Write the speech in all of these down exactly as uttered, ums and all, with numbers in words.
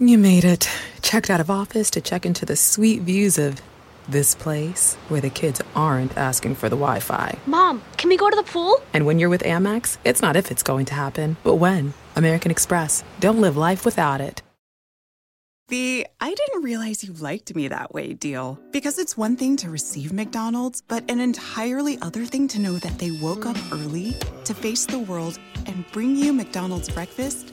You made it. Checked out of office to check into the sweet views of this place where the kids aren't asking for the Wi-Fi. Mom, can we go to the pool? And when you're with Amex, it's not if it's going to happen, but when. American Express. Don't live life without it. The I didn't realize you liked me that way deal. Because it's one thing to receive McDonald's, but an entirely other thing to know that they woke up early to face the world and bring you McDonald's breakfast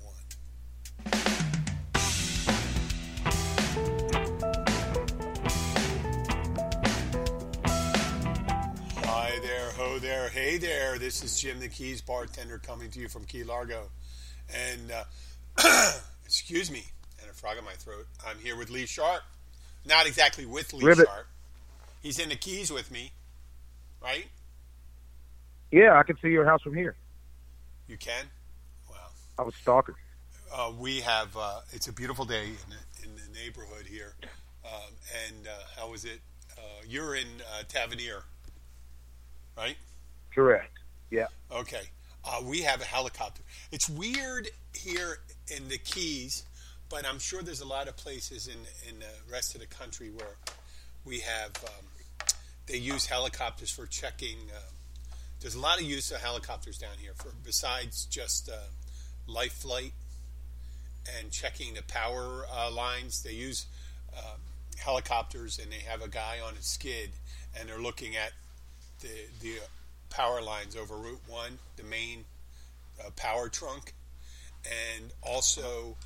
one. Hi there, ho there, hey there. This is Jim the Keys, bartender, coming to you from Key Largo. And, uh, excuse me, and a frog in my throat. I'm here with Lee Sharp. Not exactly with Lee Ribbit. Sharp. He's in the Keys with me, right? Yeah, I can see your house from here. You can? Wow. I was stalking. Uh, we have, uh, it's a beautiful day in the, in the neighborhood here. Um, and uh, how is it? Uh, you're in uh, Tavernier, right? Correct, yeah. Okay. Uh, we have a helicopter. It's weird here in the Keys, but I'm sure there's a lot of places in, in the rest of the country where we have, um, they use helicopters for checking. Uh, there's a lot of use of helicopters down here for besides just uh, life flight and checking the power uh, lines. They use uh, helicopters, and they have a guy on a skid, and they're looking at the the power lines over Route One, the main uh, power trunk, and also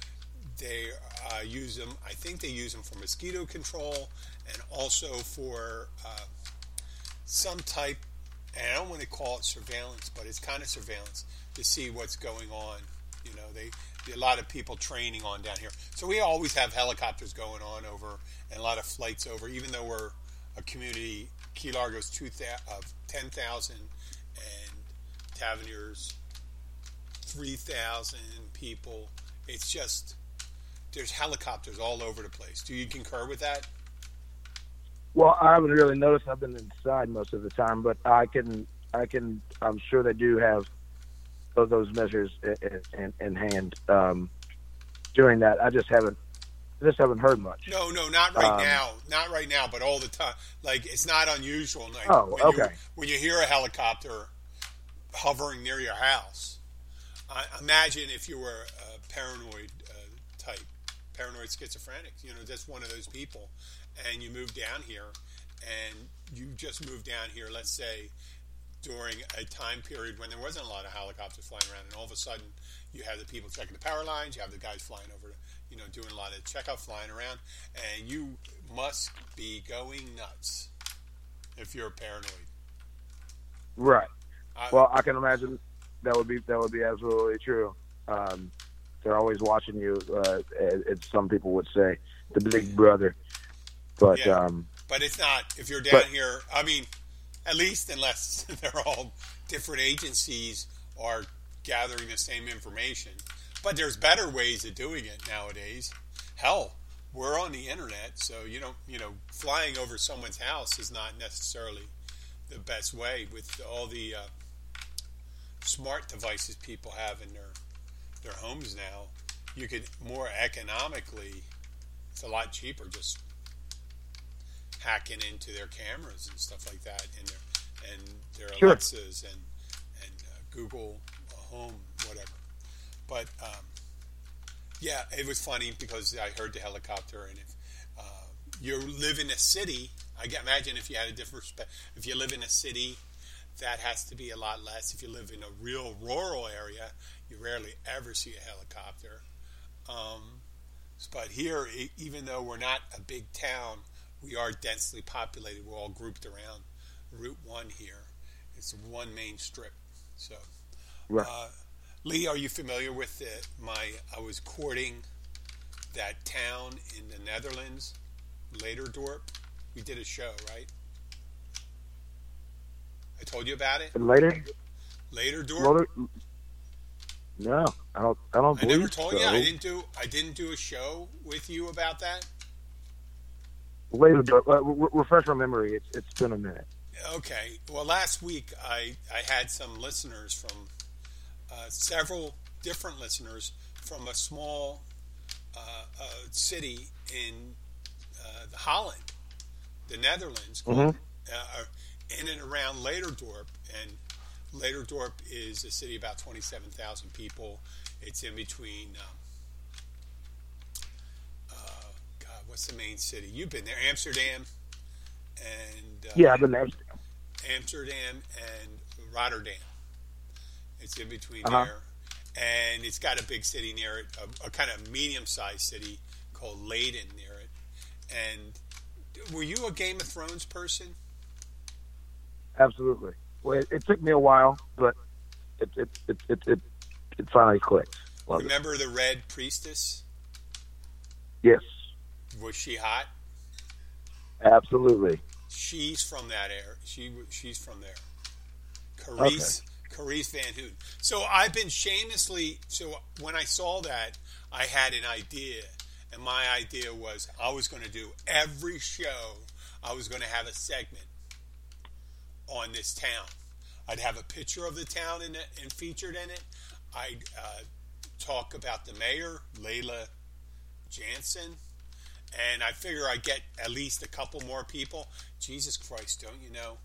they uh, use them. I think they use them for mosquito control and also for uh, some type. And I don't want to call it surveillance, but it's kind of surveillance to see what's going on. You know, they a lot of people training on down here, so we always have helicopters going on over and a lot of flights over, even though we're a community. Key Largo's two th- of ten thousand and Tavernier's three thousand people. It's just there's helicopters all over the place. Do you concur with that? Well, I haven't really noticed. I've been inside most of the time, but I can, I can. I'm sure they do have those measures in, in, in hand um, during that. I just haven't. I just haven't heard much. No, no, not right um, now. Not right now, but all the time. Like, it's not unusual. Like, oh, when okay. You, when you hear a helicopter hovering near your house, I imagine if you were a paranoid uh, type, paranoid schizophrenic, you know, just one of those people, and you move down here, and you just moved down here, let's say, during a time period when there wasn't a lot of helicopters flying around, and all of a sudden you have the people checking the power lines, you have the guys flying over, you know, doing a lot of checkup, flying around, and you must be going nuts if you're paranoid. Right. I, well, I can imagine that would be that would be absolutely true. Um, they're always watching you, uh, as some people would say, the big brother. But yeah, um, but it's not if you're down but, here. I mean, at least unless they're all different agencies are gathering the same information. But there's better ways of doing it nowadays. Hell, we're on the internet, so you don't, you know, flying over someone's house is not necessarily the best way with all the uh, smart devices people have in their their homes now. You could more economically, it's a lot cheaper just hacking into their cameras and stuff like that, and their and their sure. Alexas and and uh, Google Home, whatever. But, um, yeah, it was funny because I heard the helicopter, and if uh, you live in a city, I imagine if you had a different, if you live in a city, that has to be a lot less. If you live in a real rural area, you rarely ever see a helicopter. Um, but here, even though we're not a big town, we are densely populated. We're all grouped around Route One here. It's one main strip. So, right. uh, Lee, are you familiar with the, my, I was courting that town in the Netherlands, Leiderdorp. We did a show, right? I told you about it? Later? Leiderdorp? No, I don't. I don't. I believe never told so. you. I didn't do. I didn't do a show with you about that. Later, uh, refresh my memory. It's it's been a minute. Okay. Well, last week I I had some listeners from uh, several different listeners from a small uh, uh, city in uh, Holland, the Netherlands, called, mm-hmm. uh, in and around Leiderdorp. And Leiderdorp is a city about twenty-seven thousand people. It's in between, um, uh, God, what's the main city? You've been there, Amsterdam. and uh, Yeah, I've been to Amsterdam. Amsterdam and Rotterdam. It's in between uh-huh. there. And it's got a big city near it, a, a kind of medium-sized city called Leyden near it. And were you a Game of Thrones person? Absolutely. Well, it, it took me a while, but it it it it, it, it finally clicked. Love Remember it. the Red Priestess? Yes. Was she hot? Absolutely. She's from that era. She she's from there. Carice okay. Carice Van Houten. So I've been shamelessly. So when I saw that, I had an idea, and my idea was I was going to do every show. I was going to have a segment on this town. I'd have a picture of the town in it and featured in it. I'd uh, talk about the mayor, Layla Jansen, and I figure I get at least a couple more people. Jesus Christ, don't you know?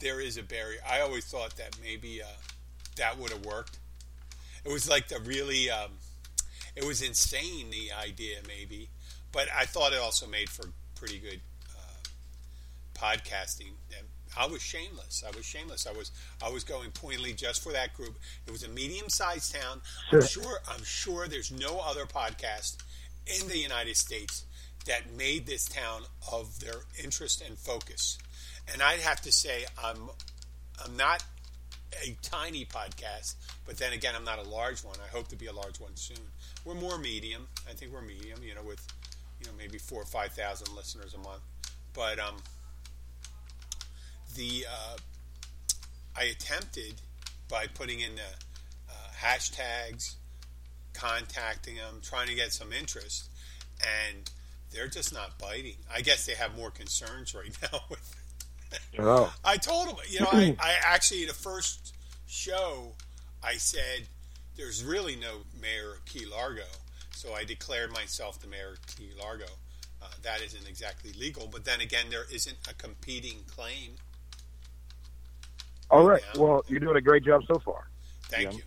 There is a barrier. I always thought that maybe uh, that would have worked. It was like the really, um, it was insane, the idea maybe, but I thought it also made for pretty good uh, podcasting. That I was shameless. I was shameless. I was I was going pointedly just for that group. It was a medium-sized town. I'm sure I'm sure there's no other podcast in the United States that made this town of their interest and focus. And I'd have to say I'm I'm not a tiny podcast, but then again I'm not a large one. I hope to be a large one soon. We're more medium. I think we're medium, you know, with you know maybe four or five thousand listeners a month. But um The uh, I attempted by putting in the uh, hashtags, contacting them, trying to get some interest, and they're just not biting. I guess they have more concerns right now. With oh. I told them, you know, I, I actually the first show I said there's really no mayor of Key Largo, so I declared myself the mayor of Key Largo. Uh, that isn't exactly legal, but then again, there isn't a competing claim. All right. Well, you're doing a great job so far. Thank you.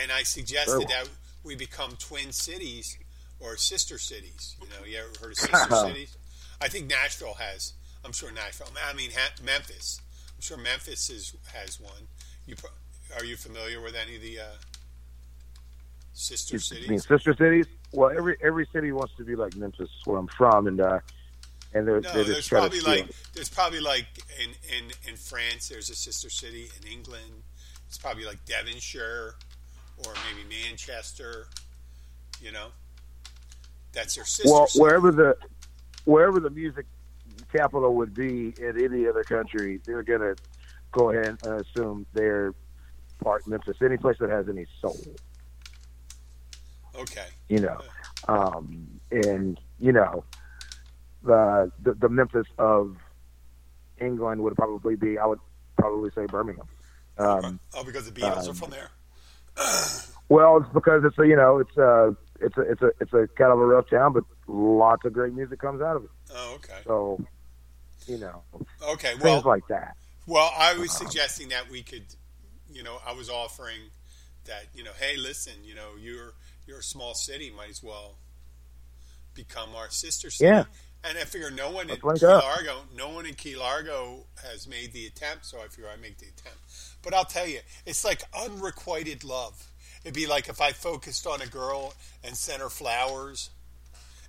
And I suggested that we become twin cities or sister cities. You know, you ever heard of sister cities? I think Nashville has. I'm sure Nashville. I mean, Memphis. I'm sure Memphis is, has one. You pro- are you familiar with any of the uh, sister cities? You mean sister cities? Well, every every city wants to be like Memphis, where I'm from, and uh, and they're, no, they're just there's probably to like there's probably like in, in, in France there's a sister city in England. It's probably like Devonshire or maybe Manchester. You know, that's their sister. Well, city. wherever the wherever the music capital would be in any other country, they're gonna go ahead and assume they're part Memphis. Any place that has any soul. Okay. You know, um, and you know, the, the the Memphis of England would probably be. I would probably say Birmingham. Um, oh, because the Beatles um, are from there. Well, it's because it's a you know it's a it's a it's a it's a kind of a rough town, but lots of great music comes out of it. Oh, okay. So, you know. Okay. Well, things like that. Well, I was um, suggesting that we could, you know, I was offering that you know, hey, listen, you know, you're. You're a small city, might as well become our sister city. Yeah. And I figure no one in Key Largo, no one in Key Largo has made the attempt, so I figure I make the attempt. But I'll tell you, it's like unrequited love. It'd be like if I focused on a girl and sent her flowers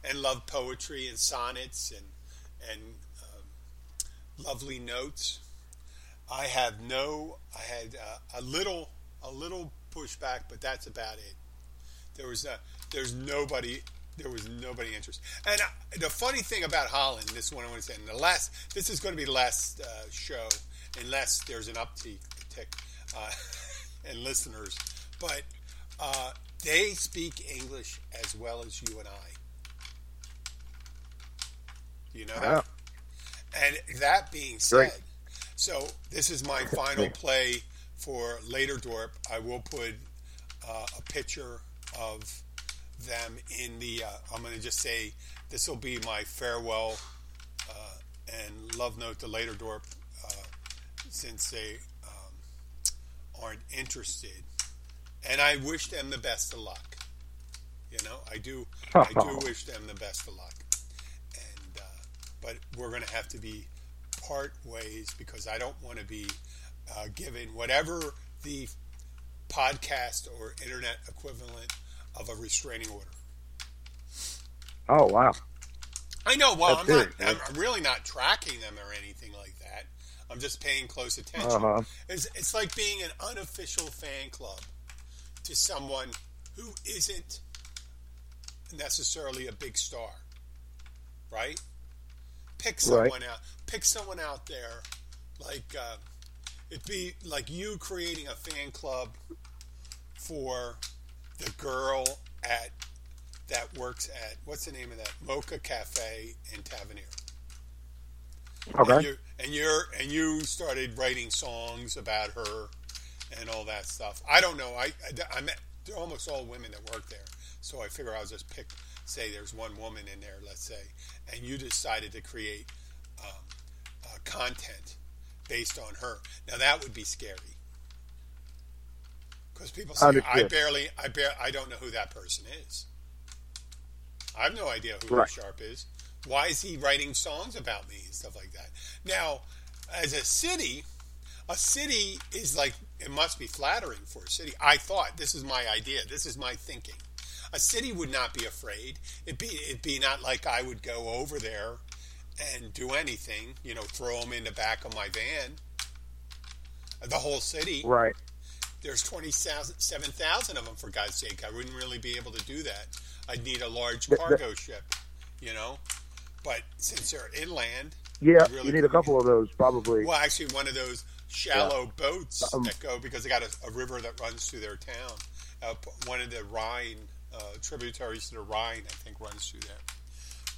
and loved poetry and sonnets and, and um, lovely notes. I have no, I had uh, a little, a little pushback, but that's about it. There was a, there's nobody, there was nobody interested. And I, the funny thing about Holland, this one I want to say, and the last, this is going to be the last uh, show, unless there's an uptick uh, in listeners. But Uh, they speak English as well as you and I. You know? Yeah. And that being said, Great. so this is my final play for Leiderdorp. I will put uh, a picture of them in the, uh, I'm going to just say, this will be my farewell uh, and love note to Leiderdorp uh, since they um, aren't interested. And I wish them the best of luck. You know, I do I do wish them the best of luck. And uh, but we're going to have to be part ways because I don't want to be uh, given whatever the podcast or internet equivalent of a restraining order. Oh, wow. I know. Well, That's I'm not. It, I'm really not tracking them or anything like that. I'm just paying close attention. Uh-huh. It's, it's like being an unofficial fan club to someone who isn't necessarily a big star, right? Pick someone right. out. Pick someone out there, like uh, it'd be like you creating a fan club for the girl at that works at what's the name of that Mocha Cafe in Tavernier. Okay. And, you, and you're and you started writing songs about her and all that stuff. I don't know. I, I, I met they're almost all women that work there, so I figure I'll just pick. Say there's one woman in there, let's say, and you decided to create um, uh, content based on her. Now that would be scary because people say, "I barely, I bar- I don't know who that person is. I have no idea who Lee Sharp is. Why is he writing songs about me and stuff like that?" Now, as a city. A city is like, it must be flattering for a city. I thought, this is my idea, this is my thinking. A city would not be afraid. It'd be, it'd be not like I would go over there and do anything, you know, throw them in the back of my van. The whole city. Right. There's twenty-seven thousand of them, for God's sake. I wouldn't really be able to do that. I'd need a large cargo ship, you know. But since they're inland. Yeah, really you need a couple of those, probably. Well, actually, one of those shallow yeah. boats um, that go because they got a, a river that runs through their town. Uh, one of the Rhine uh, tributaries to the Rhine, I think, runs through there.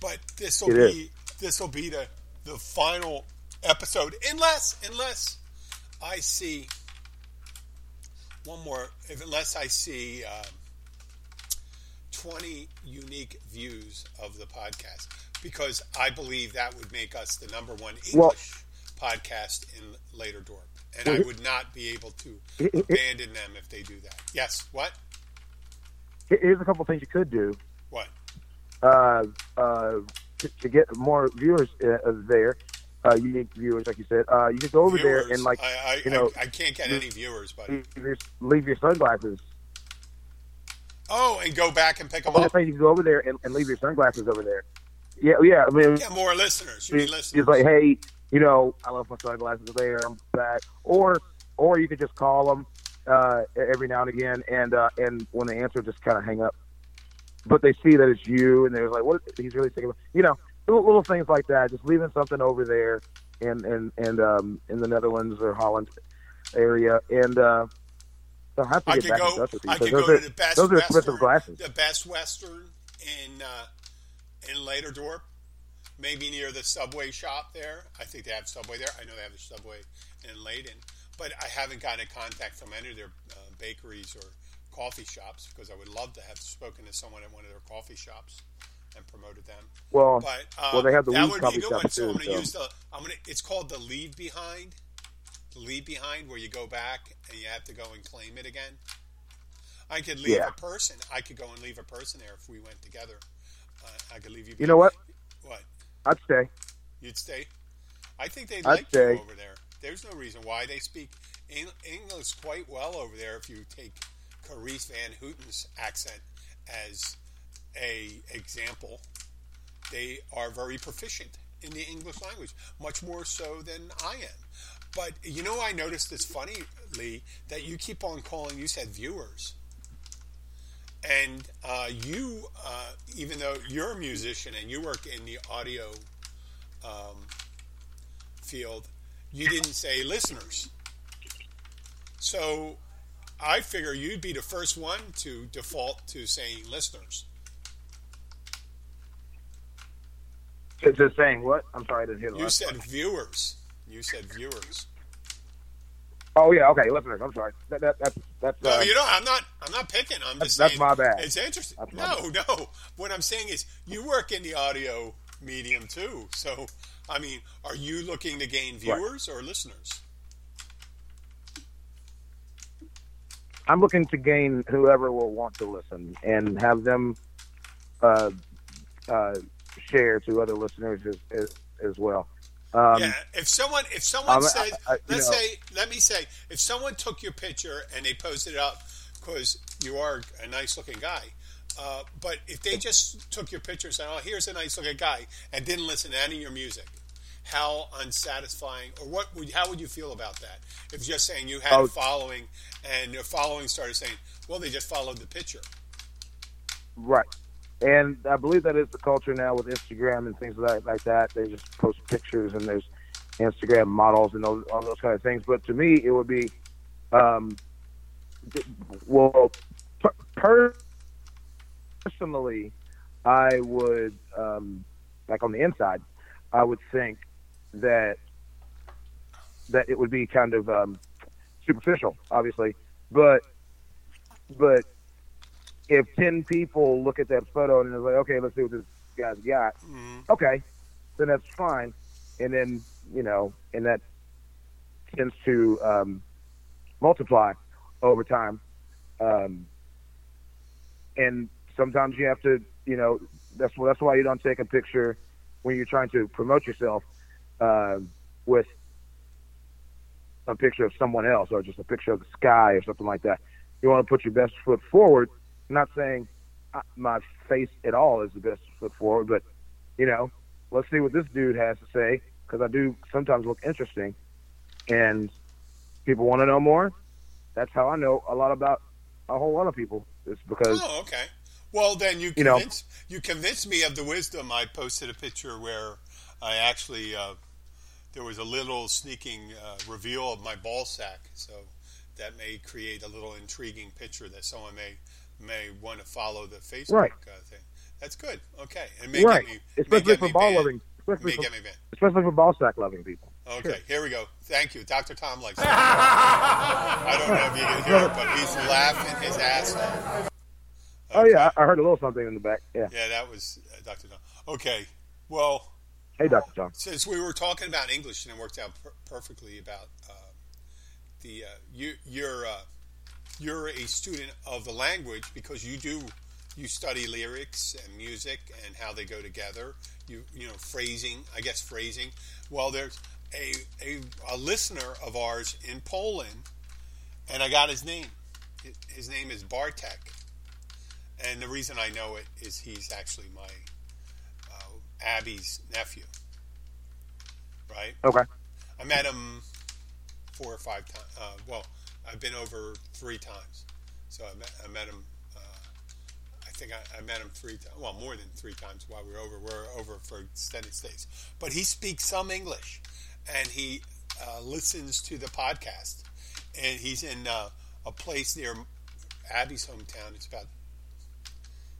But this will be this will be the the final episode, unless unless I see one more, if, unless I see um, twenty unique views of the podcast, because I believe that would make us the number one English. Well, podcast in Leiderdorp, and I would not be able to abandon them if they do that. Yes, what? Here's a couple things you could do. What? Uh, uh, to, to get more viewers uh, there, uh, unique viewers, like you said, uh, you could go over viewers, there and like, I, I, you know, I, I can't get any viewers, buddy. Leave your sunglasses. Oh, and go back and pick them up. You can go over there and, and leave your sunglasses over there. Yeah, yeah. I mean, get more listeners. You need listeners. It's like, hey. You know, I love my sunglasses there. I'm back, or or you could just call them uh, every now and again, and uh, and when they answer, just kind of hang up. But they see that it's you, and they're like, "What? He's really thinking about?" You know, little, little things like that. Just leaving something over there, and and and um, in the Netherlands or Holland area, and uh, they'll have to get I back go, in touch with you. I could go are, to the best. Those are expensive Western, glasses. The best Western in uh, in Leiderdorp. Maybe near the Subway shop there. I think they have Subway there. I know they have a Subway in Leyden. But I haven't gotten a contact from any of their uh, bakeries or coffee shops because I would love to have spoken to someone at one of their coffee shops and promoted them. Well, but, um, well they have the that would be a good one. So too, I'm going to so. use the – I'm gonna. It's called the Leave Behind. The Leave Behind where you go back and you have to go and claim it again. I could leave yeah. a person. I could go and leave a person there if we went together. Uh, I could leave you behind. You know what? What? I'd stay. You'd stay? I think they'd like you over there. There's no reason why. They speak English quite well over there if you take Carice Van Houten's accent as a example. They are very proficient in the English language, much more so than I am. But, you know, I noticed it's funny, Lee, that you keep on calling, you said viewers. And uh, you, uh, even though you're a musician and you work in the audio um, field, you didn't say listeners. So I figure you'd be the first one to default to saying listeners. So just saying what? I'm sorry, I didn't hear the you last You said one. viewers. You said viewers. Oh yeah, okay, listeners. I'm sorry. That, that, that's that's. No, uh, you know, I'm not. I'm not picking. I'm that's, just. That's saying, my bad. It's interesting. That's no, bad. no. What I'm saying is, you work in the audio medium too. So, I mean, are you looking to gain viewers right. or listeners? I'm looking to gain whoever will want to listen and have them uh, uh, share to other listeners as, as, as well. Um, yeah, if someone if someone um, says, I, I, let's know. say, let me say, if someone took your picture and they posted it up because you are a nice looking guy, uh, but if they just took your picture and said, "Oh, here's a nice looking guy," and didn't listen to any of your music, how unsatisfying, or what would how would you feel about that? If just saying you had oh, a following and your following started saying, "Well, they just followed the picture," right? And I believe that is the culture now with Instagram and things like, like that. They just post pictures and there's Instagram models and those, all those kind of things. But to me, it would be, um, well, per- per- personally, I would, um, like on the inside, I would think that that it would be kind of um, superficial, obviously. But, but. If ten people look at that photo and they're like, okay, let's see what this guy's got. Mm-hmm. Okay, then that's fine. And then, you know, and that tends to um, multiply over time. Um, and sometimes you have to, you know, that's that's why you don't take a picture when you're trying to promote yourself uh, with a picture of someone else or just a picture of the sky or something like that. You want to put your best foot forward. I'm not saying my face at all is the best foot forward, but, you know, let's see what this dude has to say, because I do sometimes look interesting, and people want to know more. That's how I know a lot about a whole lot of people. It's because... Oh, okay. Well, then you convinced, you know, you convinced me of the wisdom. I posted a picture where I actually, uh, there was a little sneaking uh, reveal of my ball sack, so that may create a little intriguing picture that someone may... may want to follow the Facebook right. uh, thing. That's good. Okay. And may right. get me, especially may get for me ball banned. loving, especially for, get me especially for ball sack loving people. Okay. Sure. Here we go. Thank you, Doctor Tom likes it. I don't know if you can hear it, but he's laughing his ass off. Okay. Oh yeah, I heard a little something in the back. Yeah. Yeah, that was uh, Doctor Tom. Okay. Well. Hey, Doctor Tom. Since we were talking about English and it worked out per- perfectly about uh, the uh, you your. Uh, You're a student of the language because you do, you study lyrics and music and how they go together. You you know phrasing, I guess phrasing. Well, there's a a, a listener of ours in Poland, and I got his name. His name is Bartek, and the reason I know it is he's actually my uh, Abby's nephew. Right? Okay. I met him four or five times. Uh, well. I've been over three times, so I met, I met him. Uh, I think I, I met him three times. Well, more than three times while we were over. We were over for extended stays, but he speaks some English, and he uh, listens to the podcast. And he's in uh, a place near Abby's hometown. It's about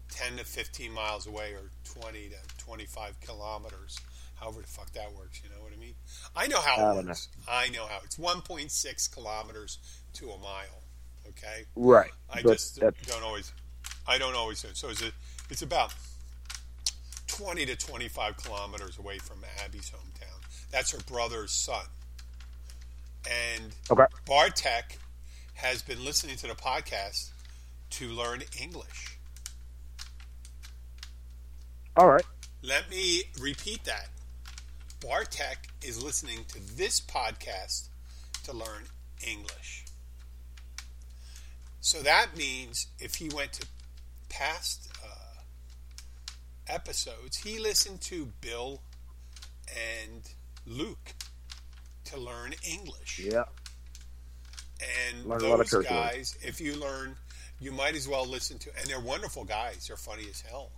ten to fifteen miles away, or twenty to twenty-five kilometers. However the fuck that works, you know what I mean? I know how it I works. Know. I know how it's one point six kilometers to a mile. Okay, right. I but just that's... don't always. I don't always. Know. So it's a, it's about twenty to twenty-five kilometers away from Abby's hometown. That's her brother's son. And okay. Bartek has been listening to the podcast to learn English. All right. Let me repeat that. Bartek is listening to this podcast to learn English. So that means if he went to past uh, episodes, he listened to Bill and Luke to learn English. Yeah. And learned those guys, if you learn, you might as well listen to, and they're wonderful guys. They're funny as hell.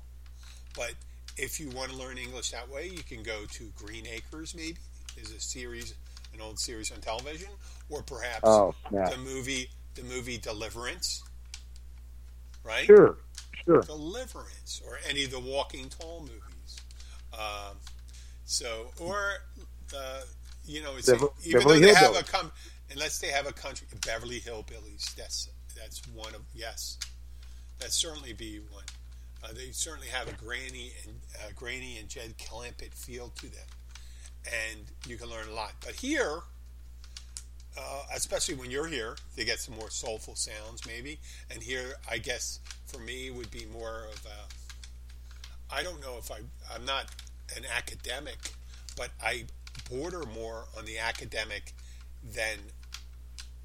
But if you want to learn English that way, you can go to Green Acres, maybe. There's a series, an old series on television, or perhaps oh, the movie the movie Deliverance, right? Sure, sure. Deliverance, or any of the Walking Tall movies. Um, so, or uh, you know, it's Bever- even Beverly though they Hillbillies. have a com- unless they have a country, Beverly Hillbillies. That's that's one of yes, that certainly be one. Uh, they certainly have a granny and uh, granny and Jed Clampett feel to them, and you can learn a lot. But here, uh, especially when you're here, they get some more soulful sounds maybe. And here, I guess for me would be more of a, I don't know if I I'm not an academic, but I border more on the academic than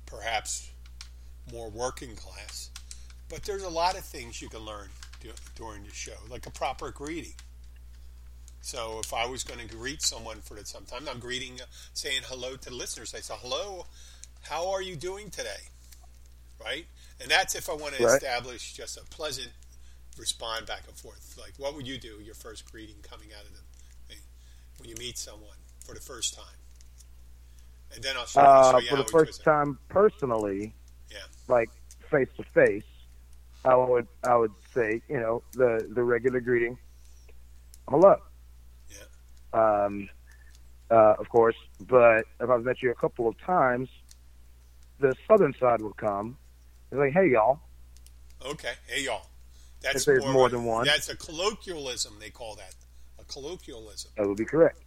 perhaps more working class. But there's a lot of things you can learn during the show, like a proper greeting. So if I was going to greet someone for some time, I'm greeting, saying hello to the listeners. I say, hello, how are you doing today? Right? And that's if I want to right. establish just a pleasant respond back and forth. Like, what would you do, your first greeting coming out of the thing, when you meet someone for the first time? And then I'll show, uh, I'll show you for how the first time out. Personally, yeah. like face to face. I would I would say, you know, the, the regular greeting, hello. Yeah. Um, uh, of course, but if I've met you a couple of times, the southern side will come and say, hey, y'all. Okay, hey, y'all. That's more, more than one. That's a colloquialism, they call that. A colloquialism. That would be correct.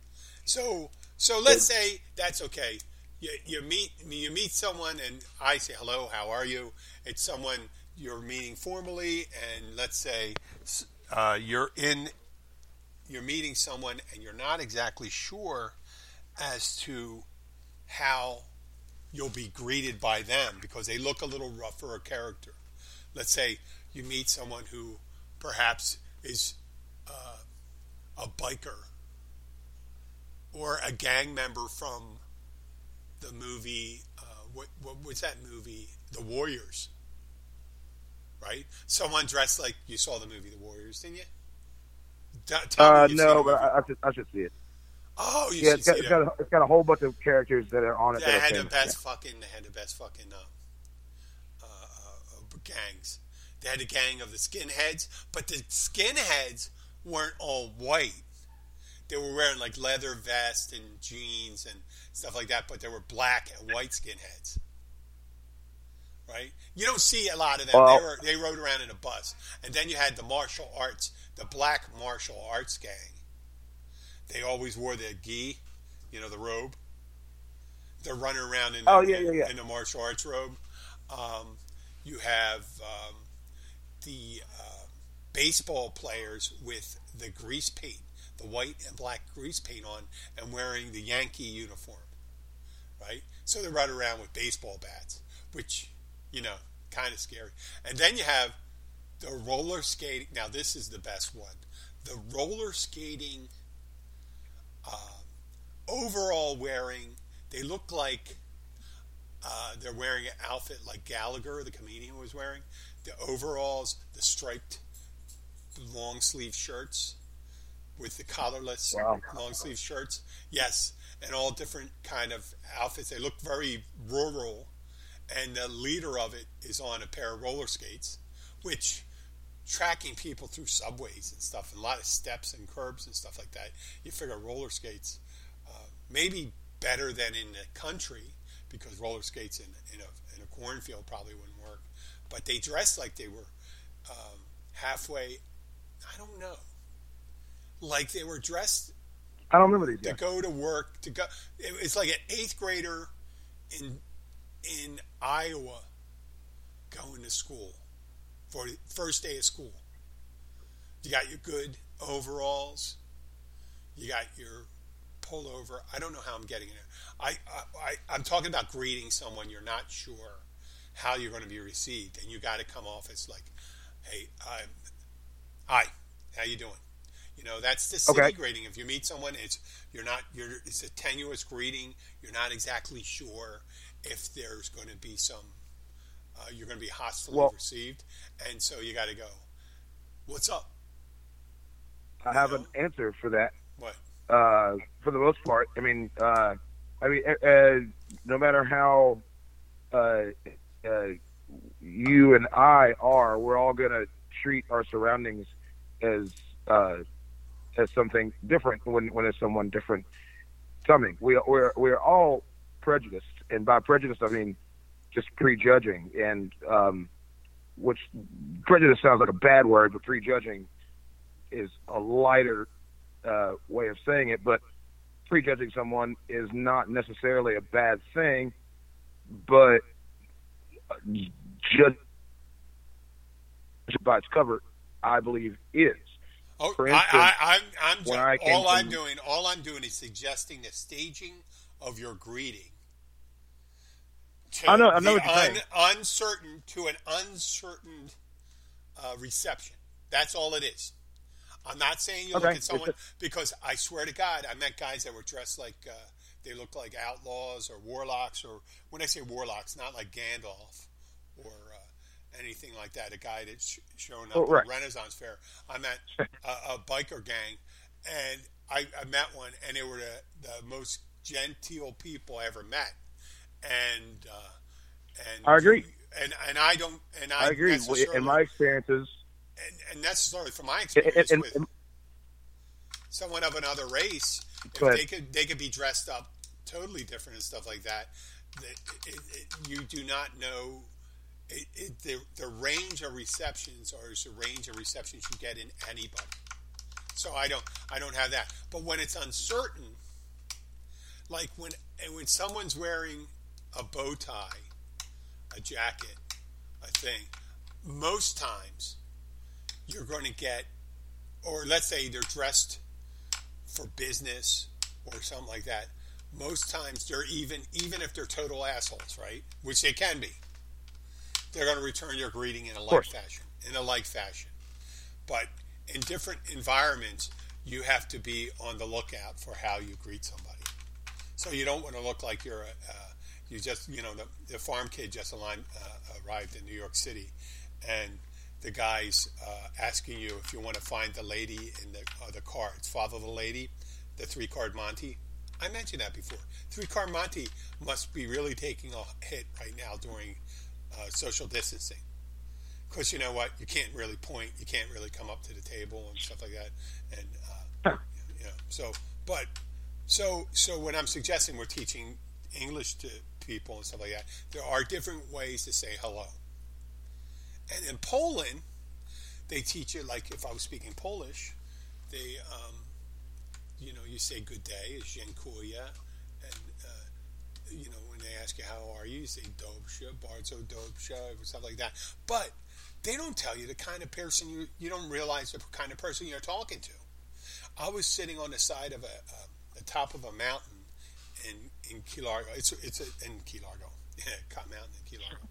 So so let's yeah. say that's okay. You, you meet you meet someone and I say, hello, how are you? It's someone you're meeting formally, and let's say uh, you're in, you're meeting someone, and you're not exactly sure as to how you'll be greeted by them because they look a little rougher a character. Let's say you meet someone who perhaps is uh, a biker or a gang member from the movie. Uh, what what was that movie? The Warriors. Right? Someone dressed like you saw the movie The Warriors, didn't you? T- uh, you no, but I, I, should, I should see it. Oh, you yeah, should it's got, see it's got, it. It's got a whole bunch of characters that are on it. They that had the best yeah. fucking. They had the best fucking uh, uh, uh, gangs. They had a gang of the skinheads, but the skinheads weren't all white. They were wearing like leather vests and jeans and stuff like that, but they were black and white skinheads. Right, you don't see a lot of them. Well, they were they rode around in a bus, and then you had the martial arts, the black martial arts gang. They always wore their gi, you know, the robe. They're running around in the, oh, yeah, yeah, yeah. in the martial arts robe. Um, you have um, the uh, baseball players with the grease paint, the white and black grease paint on, and wearing the Yankee uniform. Right, so they run around with baseball bats, which. You know, kind of scary. And then you have the roller skating. Now, this is the best one. The roller skating uh, overall wearing. They look like uh, they're wearing an outfit like Gallagher, the comedian, was wearing. The overalls, the striped long sleeve shirts with the collarless wow. long sleeve shirts. Yes, and all different kind of outfits. They look very rural. And the leader of it is on a pair of roller skates, which tracking people through subways and stuff, and a lot of steps and curbs and stuff like that. You figure roller skates uh, maybe better than in the country because roller skates in, in, a, in a cornfield probably wouldn't work. But they dressed like they were um, halfway, I don't know, like they were dressed. I don't remember these guys. To go to work, to go. It, it's like an eighth grader in. in Iowa going to school for the first day of school. You got your good overalls, you got your pullover. I don't know how I'm getting it. I, I, I, I'm talking about greeting someone you're not sure how you're going to be received, and you got to come off as like, hey, I'm, hi, how you doing? You know, that's the city okay. greeting. If you meet someone, it's you're not you're it's a tenuous greeting. You're not exactly sure if there's going to be some, uh, you're going to be hostily well, received, and so you got to go, what's up? I you have know? an answer for that. What? Uh, for the most part, I mean, uh, I mean, uh, no matter how uh, uh, you and I are, we're all going to treat our surroundings as uh, as something different when, when it's someone different coming. We, we're, we're all prejudiced. And by prejudice, I mean just prejudging. And um, which prejudice sounds like a bad word, but prejudging is a lighter uh, way of saying it. But prejudging someone is not necessarily a bad thing, but judged by its cover, I believe is. Oh, instance, I, I, I'm, I'm just, I all I'm from, doing, all I'm doing is suggesting the staging of your greeting. To I know, I know what you're un, saying. Uncertain to an uncertain uh, reception. That's all it is. I'm not saying you okay. look at someone, because I swear to God, I met guys that were dressed like uh, they looked like outlaws or warlocks, or when I say warlocks, not like Gandalf or uh, anything like that. A guy that's shown up oh, right. at Renaissance Fair. I met a, a biker gang, and I, I met one, and they were the, the most genteel people I ever met. And uh, and I agree. And and I don't. And I, I agree. In my experiences. And, and necessarily from my experience and, and, with someone of another race, if they could they could be dressed up totally different and stuff like that. It, it, it, you do not know it, it, the the range of receptions, or is the range of receptions you get in anybody. So I don't I don't have that. But when it's uncertain, like when when someone's wearing a bow tie, a jacket, a thing, most times. You're going to get, or let's say they're dressed for business or something like that. Most times they're even, even if they're total assholes, right? Which they can be. They're going to return your greeting in a like fashion, in a like fashion. But in different environments, you have to be on the lookout for how you greet somebody. So you don't want to look like you're, a, uh, you just, you know, the, the farm kid just aligned, uh, arrived in New York City, and the guy's uh, asking you if you want to find the lady in the uh, the car. It's Father the Lady, the three-card Monte. I mentioned that before. Three-card Monte must be really taking a hit right now during uh, social distancing. Because you know what? You can't really point. You can't really come up to the table and stuff like that. And uh, you know, so, but, so, so when I'm suggesting we're teaching English to people and stuff like that, there are different ways to say hello. And in Poland, they teach it like if I was speaking Polish, they, um, you know, you say good day, it's dziękuję, and, uh, you know, when they ask you how are you, you say dobrze, bardzo dobrze, stuff like that. But they don't tell you the kind of person you, you don't realize the kind of person you're talking to. I was sitting on the side of a, uh, the top of a mountain in, in Key Largo, it's, it's a, in Key Largo, yeah, Cotton Mountain in Key Largo,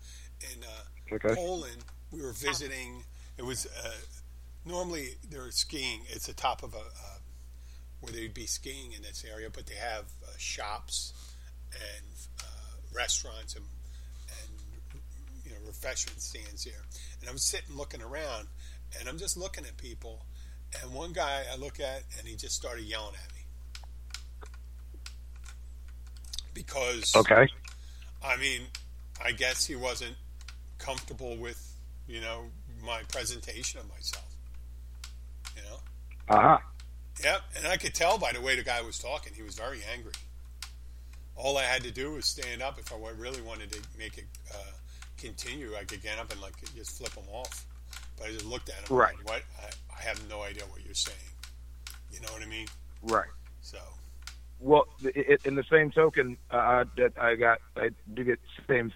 in uh, okay. Poland. We were visiting, it was, uh, normally they're skiing, it's the top of a, uh, where they'd be skiing in this area, but they have uh, shops and uh, restaurants and, and, you know, refreshment stands here. And I'm sitting looking around, and I'm just looking at people, and one guy I look at, and he just started yelling at me. Because, okay. I mean, I guess he wasn't comfortable with, you know, my presentation of myself. You know? Uh-huh. Yep, and I could tell by the way the guy was talking. He was very angry. All I had to do was stand up. If I really wanted to make it uh, continue, I could get up and, like, just flip him off. But I just looked at him. Right. Like, what? I, I have no idea what you're saying. You know what I mean? Right. So. Well, in the same token, uh, that I got, I do get the same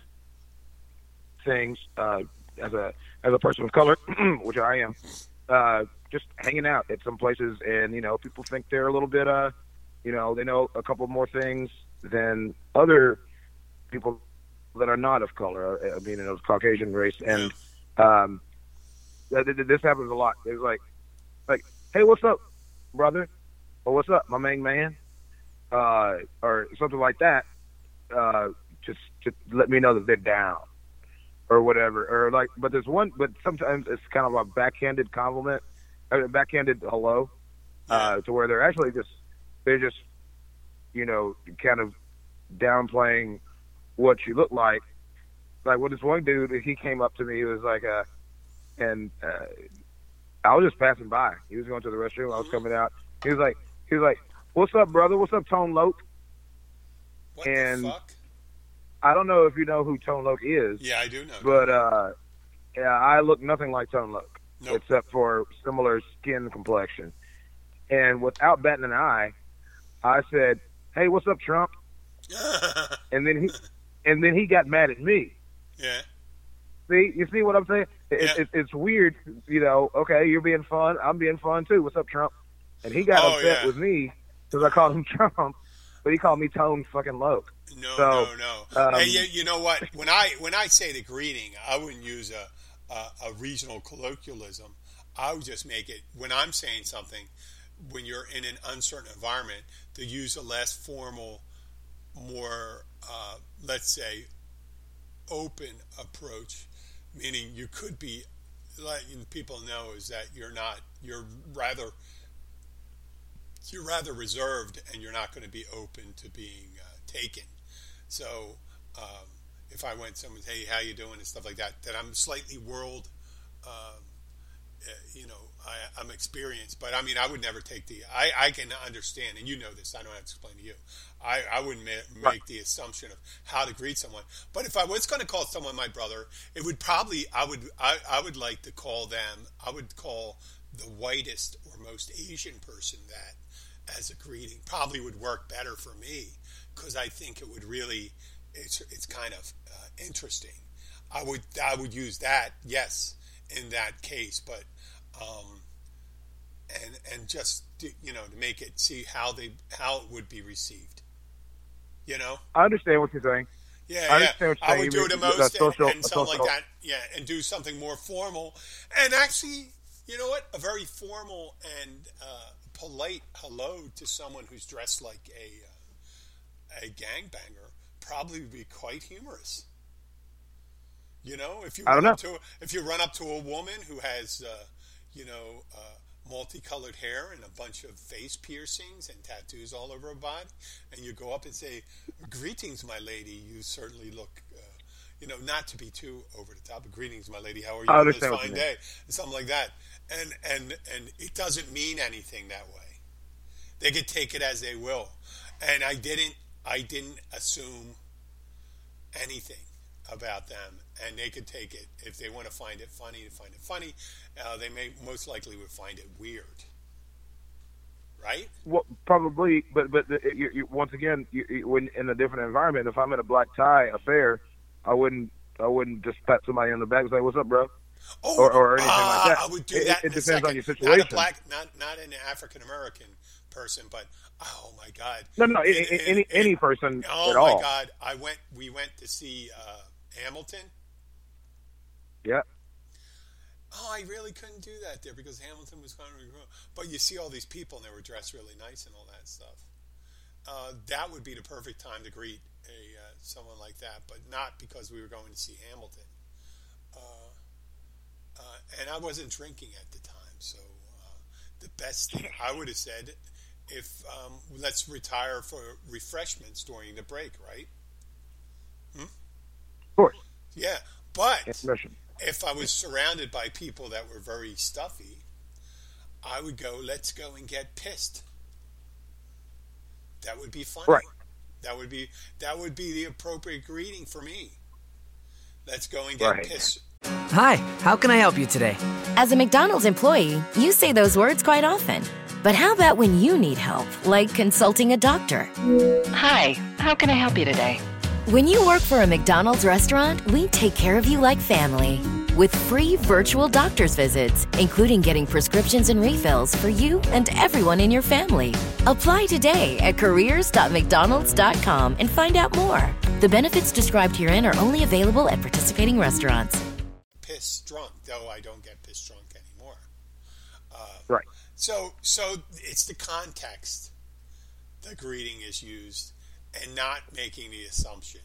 things, uh, as a as a person of color, which I am, uh, just hanging out at some places, and you know, people think they're a little bit, uh, you know, they know a couple more things than other people that are not of color. I mean, in the Caucasian race, and um, th- th- this happens a lot. It's like, like, hey, what's up, brother? Or what's up, my main man? Uh, or something like that. Uh, just to let me know that they're down. Or whatever, or like, but there's one, but sometimes it's kind of a backhanded compliment, I mean, backhanded hello, uh, to where they're actually just, they're just, you know, kind of downplaying what you look like, like, well, this one dude, he came up to me. He was like, uh, and uh, I was just passing by. He was going to the restroom. I was coming out. He was like, he was like, "What's up, brother? What's up, Tone Loc?" What and the fuck? I don't know if you know who Tone Loc is. Yeah, I do know. But uh, yeah, I look nothing like Tone Loc, nope. except for similar skin complexion. And without batting an eye, I said, "Hey, what's up, Trump?" and then he, and then he got mad at me. Yeah. See, you see what I'm saying? It, yeah. it, it's weird, you know. Okay, you're being fun. I'm being fun too. What's up, Trump? And he got oh, upset yeah. with me because I called him Trump, but he called me Tone fucking Loc. No, so, no, no. Um, hey, you, you know what? When I when I say the greeting, I wouldn't use a, a a regional colloquialism. I would just make it when I'm saying something. When you're in an uncertain environment, to use a less formal, more uh, let's say open approach, meaning you could be letting people know is that you're not you're rather you're rather reserved and you're not going to be open to being uh, taken. So um, if I went someone's hey how you doing and stuff like that, that I'm slightly world. Um, Uh, you know, I, I'm experienced, but I mean, I would never take the, I, I can understand, and you know this, I don't have to explain to you, I, I wouldn't ma- make the assumption of how to greet someone, but if I was going to call someone my brother, it would probably, I would, I, I would like to call them, I would call the whitest or most Asian person that as a greeting, probably would work better for me, because I think it would really, it's, it's kind of uh, interesting. I would, I would use that, yes, in that case, but um, and and just to, you know to make it see how they how it would be received, you know. I understand what you're saying. Yeah, I, yeah. What you're I would saying. do the most social, and something like that. Yeah, and do something more formal. And actually, you know what? A very formal and uh, polite hello to someone who's dressed like a uh, a gangbanger probably would be quite humorous. You know, if you run up to if you run up to a woman who has, uh, you know, uh, multicolored hair and a bunch of face piercings and tattoos all over her body, and you go up and say, "Greetings, my lady. You certainly look, uh, you know, not to be too over the top. But greetings, my lady. How are you on this fine day?" And something like that. And and and it doesn't mean anything that way. They could take it as they will. And I didn't. I didn't assume anything about them, and they could take it if they want to find it funny to find it funny uh, they may most likely would find it weird, right? Well, probably, but but the, you, you, once again you, you, when in a different environment, if I'm in a black tie affair, I wouldn't I wouldn't just pat somebody on the back and say, "What's up, bro?" Oh, or, or anything uh, like that. I would do that. It, it depends on your situation. Not a black, not not an African American person, but oh my God! No, no, in, in, any in, any person oh at all. Oh my God! I went. We went to see uh, Hamilton. Yeah. Oh, I really couldn't do that there because Hamilton was kind of. But you see all these people, and they were dressed really nice and all that stuff. Uh, that would be the perfect time to greet a uh, someone like that, but not because we were going to see Hamilton. Uh, uh, and I wasn't drinking at the time, so uh, the best thing I would have said. If um, let's retire for refreshments during the break, right? Hmm? Of course. Yeah, but if I was surrounded by people that were very stuffy, I would go, "Let's go and get pissed." That would be funny. Right. That would be that would be the appropriate greeting for me. Let's go and get right. pissed. Hi, how can I help you today? As a McDonald's employee, you say those words quite often. But how about when you need help, like consulting a doctor? Hi, how can I help you today? When you work for a McDonald's restaurant, we take care of you like family with free virtual doctor's visits, including getting prescriptions and refills for you and everyone in your family. Apply today at careers dot mcdonalds dot com and find out more. The benefits described herein are only available at participating restaurants. Piss drunk, though I don't get piss drunk anymore. Uh, right. So, so it's the context the greeting is used, and not making the assumption.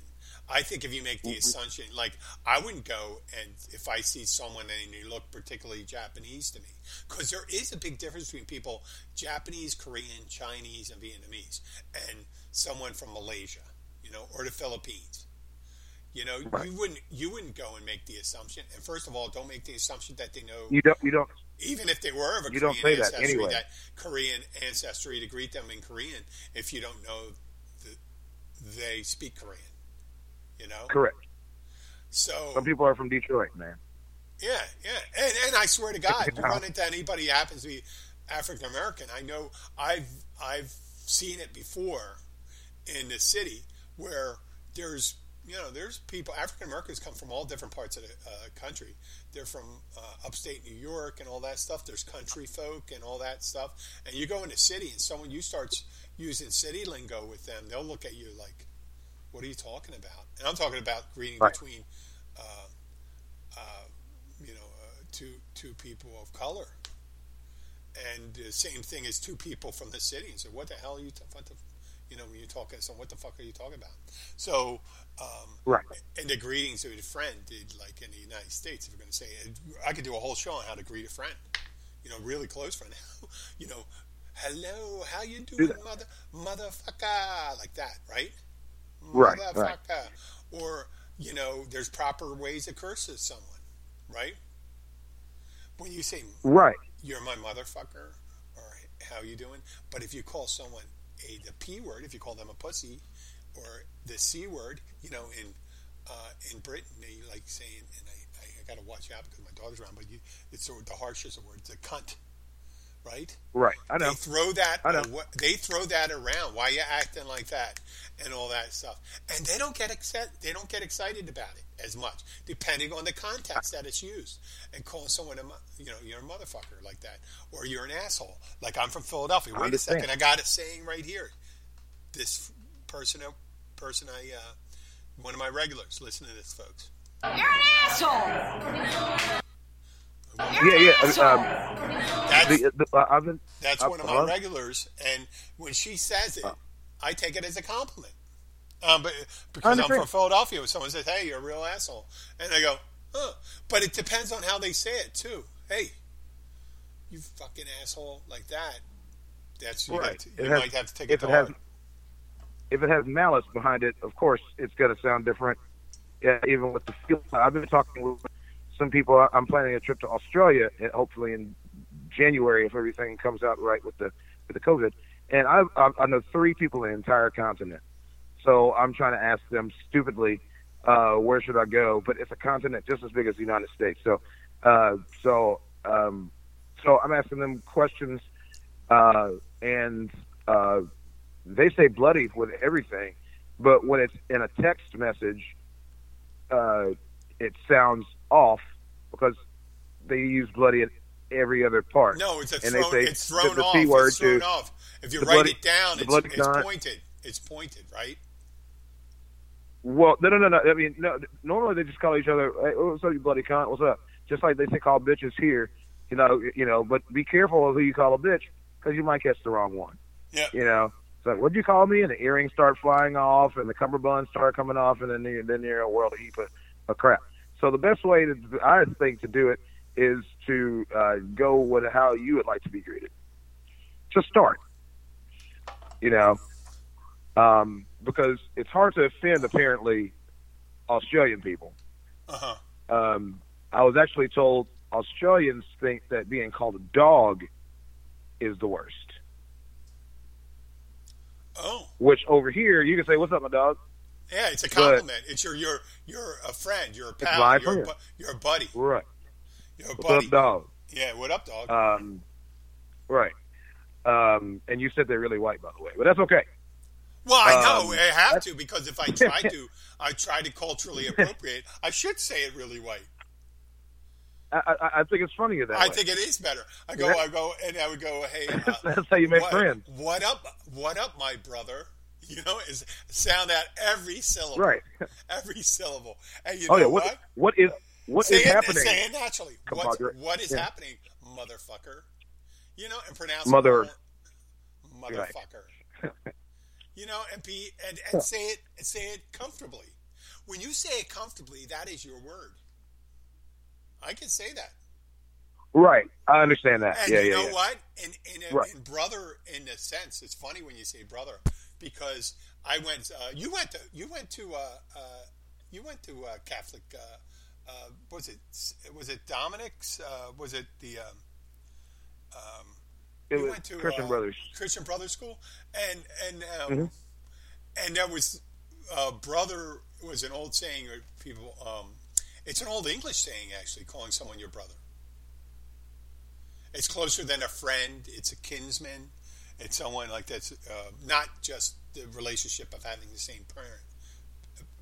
I think if you make the assumption, like I wouldn't go and if I see someone and they look particularly Japanese to me, because there is a big difference between people Japanese, Korean, Chinese, and Vietnamese, and someone from Malaysia, you know, or the Philippines. You know, right. you wouldn't you wouldn't go and make the assumption. And first of all, don't make the assumption that they know. You don't. You don't. Even if they were of a you Korean don't say ancestry, that, anyway. that Korean ancestry, to greet them in Korean, if you don't know that they speak Korean, you know. Correct. So some people are from Detroit, man. Yeah, yeah, and and I swear to God, you run into anybody who happens to be African American. I know I've I've seen it before in the city where there's. You know, there's people, African Americans come from all different parts of the uh, country. They're from uh, upstate New York and all that stuff. There's country folk and all that stuff. And you go in the city and someone, you start using city lingo with them, they'll look at you like, what are you talking about? And I'm talking about greeting right. between, uh, uh, you know, uh, two, two people of color. And the same thing as two people from the city. And so what the hell are you talking about? You know, when you're talking to someone, what the fuck are you talking about? So, um, right. and the greetings of a friend, did like in the United States, if we're going to say, I could do a whole show on how to greet a friend, you know, really close friend, you know, hello, how you doing, do mother, motherfucker, like that, right? Right, motherfucker. Right. Or, you know, there's proper ways to curse at someone, right? When you say, right, you're my motherfucker, or how you doing? But if you call someone, A, the P word, if you call them a pussy, or the C word, you know, in uh, in Britain, they like saying, and I, I, I got to watch out because my daughter's around, but you, it's sort of the harshest of words, the cunt, right? Right, I know. They throw that, I know. They throw that around. Why you acting like that and all that stuff? And they don't get exce- They don't get excited about it as much, depending on the context that it's used. And calling someone a, you know, you're a motherfucker like that, or you're an asshole. Like I'm from Philadelphia. Wait a second, I got a saying right here. This person, person, I, uh, one of my regulars. Listen to this, folks. You're an asshole. Yeah, yeah. Um, that's the, the, uh, been, that's uh, one of my uh, regulars, and when she says it, uh, I take it as a compliment. Um, but because I'm from Philadelphia, when someone says, "Hey, you're a real asshole," and I go, "Huh," but it depends on how they say it too. Hey, you fucking asshole, like that. That's you, right. have to, you has, might have to take it. If to it heart. has, if it has malice behind it, of course, it's going to sound different. Yeah, even with the feel. I've been talking with. Some people, I'm planning a trip to Australia, hopefully in January, if everything comes out right with the with the COVID. And I, I know three people in the entire continent. So I'm trying to ask them stupidly, uh, where should I go? But it's a continent just as big as the United States. So uh, so, um, so I'm asking them questions, uh, and uh, they say bloody with everything. But when it's in a text message, uh, it sounds off because they use bloody in every other part. No, it's a thrown, and they say it's thrown the C off. Word it's thrown to, off. If you write bloody, it down, it's, it's not, pointed. It's pointed, right? Well, no, no, no, no. I mean, no. Normally they just call each other, "Hey, what's up, you bloody cunt? What's up?" Just like they say, "Call bitches here," you know, you know. But be careful of who you call a bitch because you might catch the wrong one. Yeah, you know. It's like, "What'd you call me?" And the earrings start flying off, and the cummerbunds start coming off, and then you're, then you're a world of heap of, of crap. So the best way to, I think, to do it is to uh, go with how you would like to be greeted. Just start, you know, um, because it's hard to offend apparently Australian people. Uh huh. Um, I was actually told Australians think that being called a dog is the worst. Oh. Which over here you can say, "What's up, my dog?" Yeah, it's a compliment. But it's your you're you're a friend, you're a pal, you're a, you're a buddy. Right. You're a buddy. What up, dog? Yeah, what up, dog? Um, right. Um, and you said they're really white, by the way, but that's okay. Well, I um, know I have to because if I try to, I try to culturally appropriate. I should say it really white. I, I, I think it's funnier that I way. think it is better. I go, yeah. I go, and I would go, "Hey, uh, that's how you make what, friends. What up? What up, my brother?" You know, is sound out every syllable, right? Every syllable, and you know oh, yeah. what? What is what say is it, happening? Say it naturally. What's, what is yeah. happening, motherfucker? You know, and pronounce mother, motherfucker. Right. You know, and be and, and yeah. say it and say it comfortably. When you say it comfortably, that is your word. I can say that. Right, I understand that. And yeah, you yeah, know yeah. what? And in, in, right. in brother, in a sense, it's funny when you say brother. Because I went, uh, you went to, you went to, uh, uh, You went to uh, Catholic. Uh, uh, was it was it Dominic's? Uh, was it the? Um, um, it you was went to Christian uh, Brothers. Christian Brothers School, and and um, mm-hmm. and that was uh, brother was an old saying, or people. Um, it's an old English saying, actually, calling someone your brother. It's closer than a friend. It's a kinsman. It's someone like that's uh, not just the relationship of having the same parent.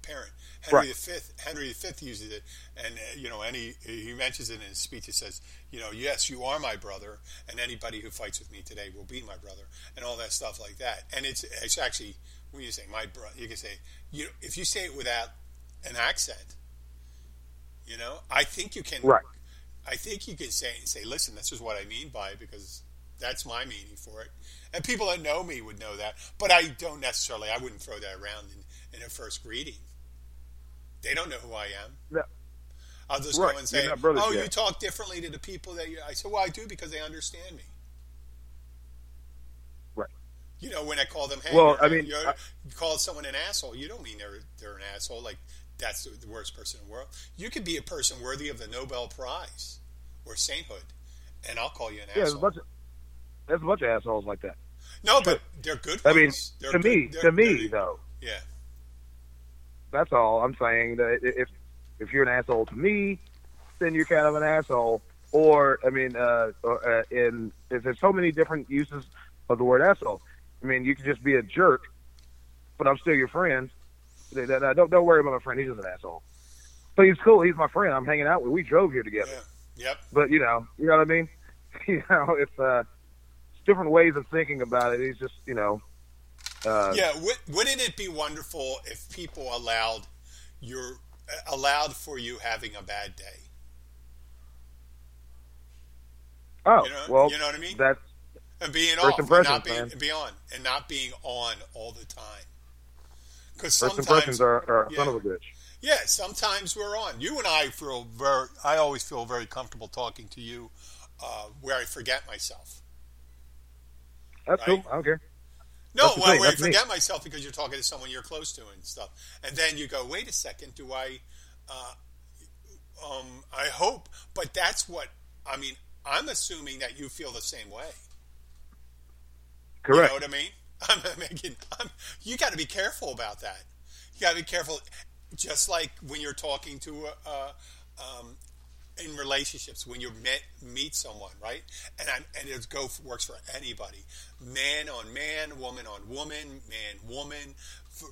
Parent Henry right. V. Henry V uses it, and uh, you know, any he mentions it in his speech. It says, you know, yes, you are my brother, and anybody who fights with me today will be my brother, and all that stuff like that. And it's it's actually when you say my brother, you can say you if you say it without an accent. You know, I think you can. Right. I think you can say say, listen, this is what I mean by it, because that's my meaning for it, and people that know me would know that. But I don't necessarily. I wouldn't throw that around in in a first greeting. They don't know who I am. No. I'll just right. go and say, oh, yet. You talk differently to the people that you... I said, well, I do because they understand me. Right. You know, when I call them, hey, well, I mean, you call someone an asshole, you don't mean they're they're an asshole. Like, that's the worst person in the world. You could be a person worthy of the Nobel Prize or sainthood, and I'll call you an yeah, asshole. There's a bunch of, there's a bunch of assholes like that. No, sure. But they're good ones. I mean, they're to good, me, to me though. Yeah. That's all I'm saying. That if if you're an asshole to me, then you're kind of an asshole. Or I mean, uh, or, uh, in there's so many different uses of the word asshole. I mean, you could just be a jerk, but I'm still your friend. Don't don't worry about my friend. He's just an asshole. But he's cool. He's my friend. I'm hanging out with. We drove here together. Yeah. Yep. But you know, you know what I mean. You know, it's uh, it's different ways of thinking about it. He's just, you know. Uh, yeah, w- wouldn't it be wonderful if people allowed your allowed for you having a bad day? Oh, you know, well, you know what I mean. That's and being off, and not being man. beyond, and not being on all the time. Because first impressions are, are a yeah, son of a bitch. Yeah, sometimes we're on. You and I feel very. I always feel very comfortable talking to you, uh, where I forget myself. That's right? Cool. I don't care. No, well, thing, wait, I forget me. myself because you're talking to someone you're close to and stuff. And then you go, wait a second, do I, uh, um, I hope, but that's what, I mean, I'm assuming that you feel the same way. Correct. You know what I mean? I'm making, I'm, you got to be careful about that. You got to be careful, just like when you're talking to, uh, um, in relationships, when you met, meet someone, right? And I'm, and it go for, works for anybody. Man on man, woman on woman, man, woman,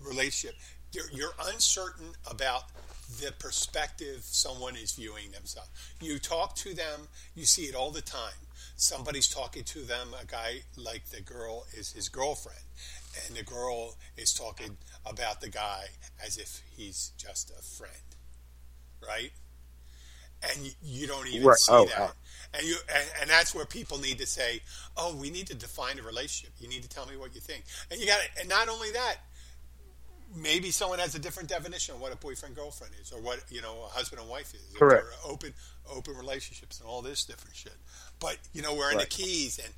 relationship. You're, you're uncertain about the perspective someone is viewing themselves. You talk to them, you see it all the time. Somebody's talking to them, a guy like the girl is his girlfriend, and the girl is talking about the guy as if he's just a friend, right? And you don't even right. see oh, that. Oh. And you and, and that's where people need to say, oh, we need to define a relationship. You need to tell me what you think. And you got to, and not only that, maybe someone has a different definition of what a boyfriend girlfriend is, or what, you know, a husband and wife is. Correct. Or open open relationships and all this different shit. But, you know, we're in right. the Keys, and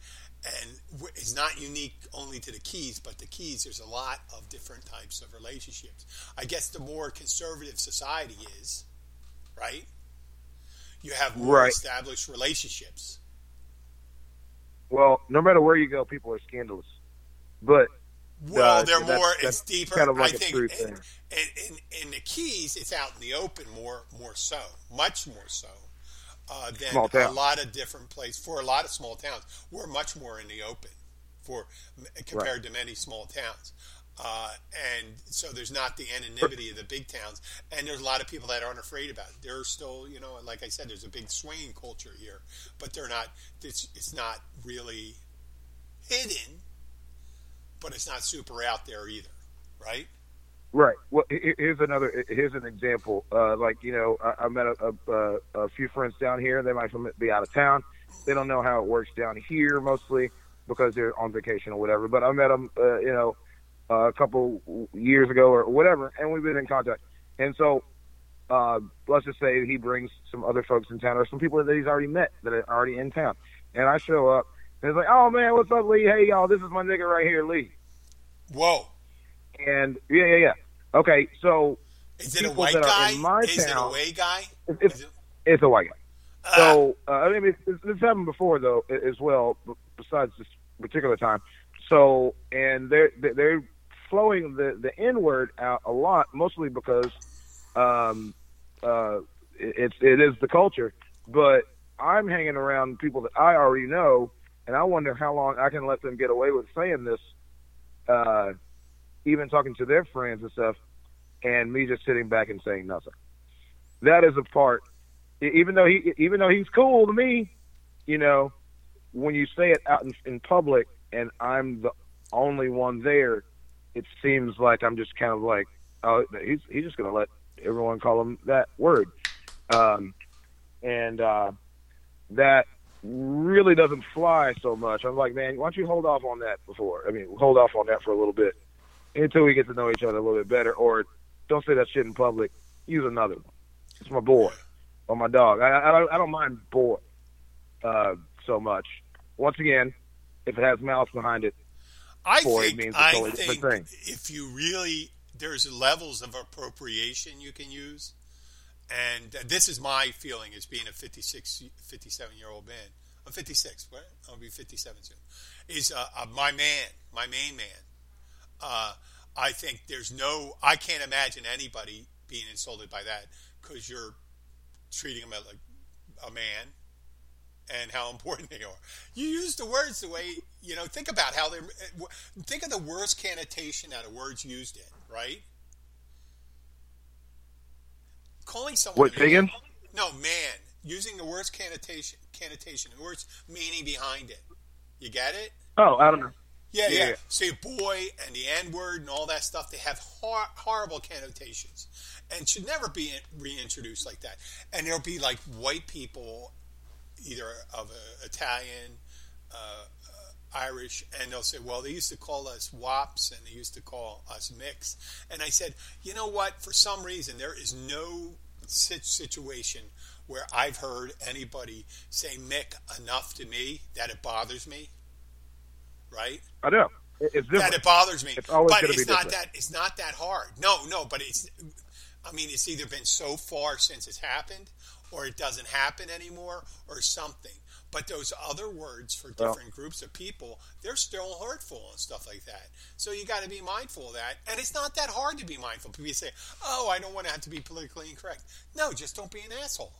and it's not unique only to the Keys, but the Keys, there's a lot of different types of relationships. I guess the more conservative society is, right? You have more right. established relationships. Well, no matter where you go, people are scandalous. But well, uh, they're that's, more. That's it's deeper. Kind of like I think in, in, in, in the Keys, it's out in the open more, more so, much more so uh, than a lot of different places. For a lot of small towns, we're much more in the open for compared right. to many small towns. Uh, and so there's not the anonymity of the big towns, and there's a lot of people that aren't afraid about it. They're still, you know, like I said, there's a big swinging culture here, but they're not. It's, it's not really hidden, but it's not super out there either, right? Right. Well, here's another. Here's an example. Uh, like you know, I, I met a, a, a few friends down here. They might be out of town. They don't know how it works down here mostly because they're on vacation or whatever. But I met them, uh, you know. Uh, a couple years ago or whatever, and we've been in contact. And so uh, let's just say he brings some other folks in town or some people that he's already met that are already in town. And I show up, and it's like, oh, man, what's up, Lee? Hey, y'all, this is my nigga right here, Lee. Whoa. And, yeah, yeah, yeah. Okay, so Is it a white guy? Is it a white guy? It's, it's a white guy. Uh, so, uh, I mean, it's, it's happened before, though, as well, besides this particular time. So, and they're, they're flowing the, the N word out a lot, mostly because um, uh, it, it is the culture. But I'm hanging around people that I already know, and I wonder how long I can let them get away with saying this, uh, even talking to their friends and stuff, and me just sitting back and saying nothing. That is a part. Even though he, even though he's cool to me, you know, when you say it out in, in public and I'm the only one there, it seems like I'm just kind of like, oh, he's he's just gonna let everyone call him that word, um, and uh, that really doesn't fly so much. I'm like, man, why don't you hold off on that before? I mean, hold off on that for a little bit until we get to know each other a little bit better, or don't say that shit in public. Use another one. It's my boy. Or my dog. I, I, I don't mind boy uh, so much. Once again, if it has mouth behind it, I boy think, means I totally think different thing. If you really, there's levels of appropriation you can use. And this is my feeling as being a fifty-six, fifty-seven-year-old man. I'm fifty-six, right? I'll be fifty-seven soon. Is uh, uh, my man, my main man. Uh, I think there's no, I can't imagine anybody being insulted by that, because you're treating them like a man and how important they are. You use the words the way, you know, think about how they're, think of the worst connotation out of words used in, right? Calling someone what, man, no, man, using the worst connotation, connotation, the worst meaning behind it. You get it? Oh, I don't know. Yeah, yeah. yeah. So your boy and the N-word and all that stuff, they have hor- horrible connotations and should never be reintroduced like that. And there'll be like white people, either of uh, Italian, uh, uh, Irish, and they'll say, well, they used to call us wops and they used to call us mix. And I said, you know what? For some reason, there is no situation where I've heard anybody say mick enough to me that it bothers me. Right? I know. It's different. That it bothers me. It's always but it's be not different. that it's not that hard. No, no, but it's I mean it's either been so far since it's happened, or it doesn't happen anymore, or something. But those other words for different oh. groups of people, they're still hurtful and stuff like that. So you gotta be mindful of that. And it's not that hard to be mindful. People say, oh, I don't want to have to be politically incorrect. No, just don't be an asshole.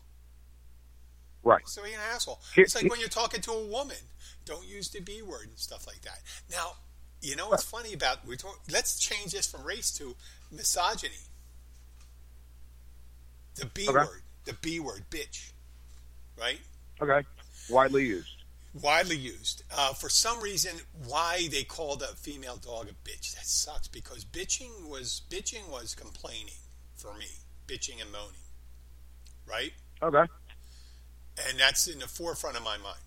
Right. So you're an asshole. It's like when you're talking to a woman, don't use the B word and stuff like that. Now, you know what's funny about we talk, let's change this from race to misogyny. The B okay. word, the B word, bitch, right? Okay. Widely used. Widely used. Uh, for some reason, why they called a female dog a bitch? That sucks, because bitching was bitching was complaining for me, bitching and moaning, right? Okay. And that's in the forefront of my mind.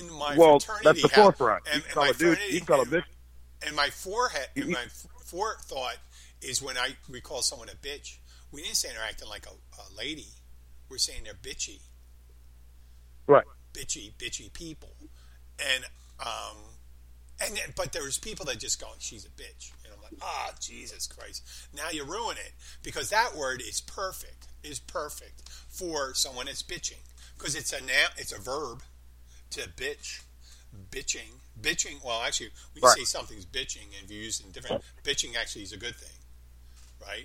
In my well, fraternity, that's the forefront. And, you can call and my a dude, you can call and, a bitch. And my forehead, and my forethought is when I we call someone a bitch. We didn't say they're acting like a, a lady. We're saying they're bitchy, right? Bitchy, bitchy people. And um, and then, but there's people that just go, she's a bitch, and I'm like, ah, oh, Jesus Christ! Now you ruin it, because that word is perfect. Is perfect for someone that's bitching, because it's a noun, it's a verb. To bitch, bitching, bitching. Well, actually, when you right. say something's bitching, and if you use it in different, bitching actually is a good thing, right?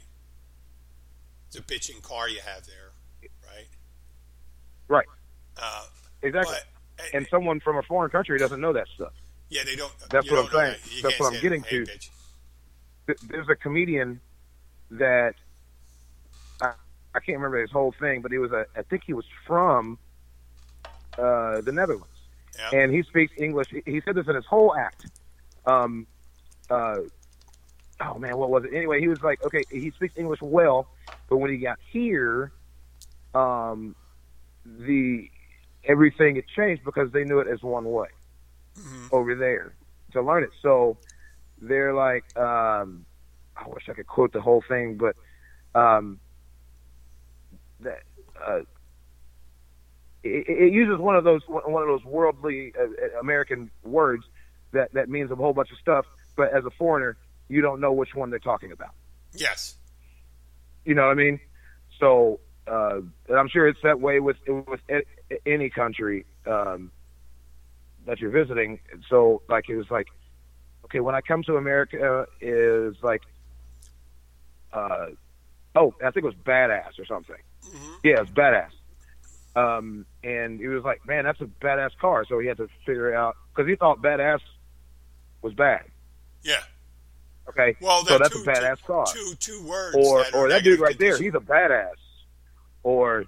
It's a bitching car you have there, right? Right. Uh, exactly. But, and, and someone from a foreign country doesn't know that stuff. Yeah, they don't. That's what don't I'm saying. That. That's what I'm getting hey, to. Bitch. There's a comedian that I, I can't remember his whole thing, but he was a. I think he was from. Uh, the Netherlands, yeah. And he speaks English. He said this in his whole act. Um, uh, oh man, what was it? Anyway, he was like, okay, he speaks English well, but when he got here, um, the everything had changed because they knew it as one way mm-hmm. over there to learn it. So they're like, um, I wish I could quote the whole thing, but um, that. Uh, It uses one of those one of those worldly uh, American words that, that means a whole bunch of stuff, but as a foreigner, you don't know which one they're talking about. Yes, You know what I mean? So, uh, and I'm sure it's that way with with any country um, that you're visiting. So, like, it was like, okay, when I come to America, is like, uh, oh, I think it was badass or something. Mm-hmm. Yeah, it's badass. Um, and he was like, man, that's a badass car. So he had to figure out, because he thought badass was bad. Yeah. Okay. Well, so that's two, a badass two, car. Two two words. Or that or that dude right there, he's a badass. Or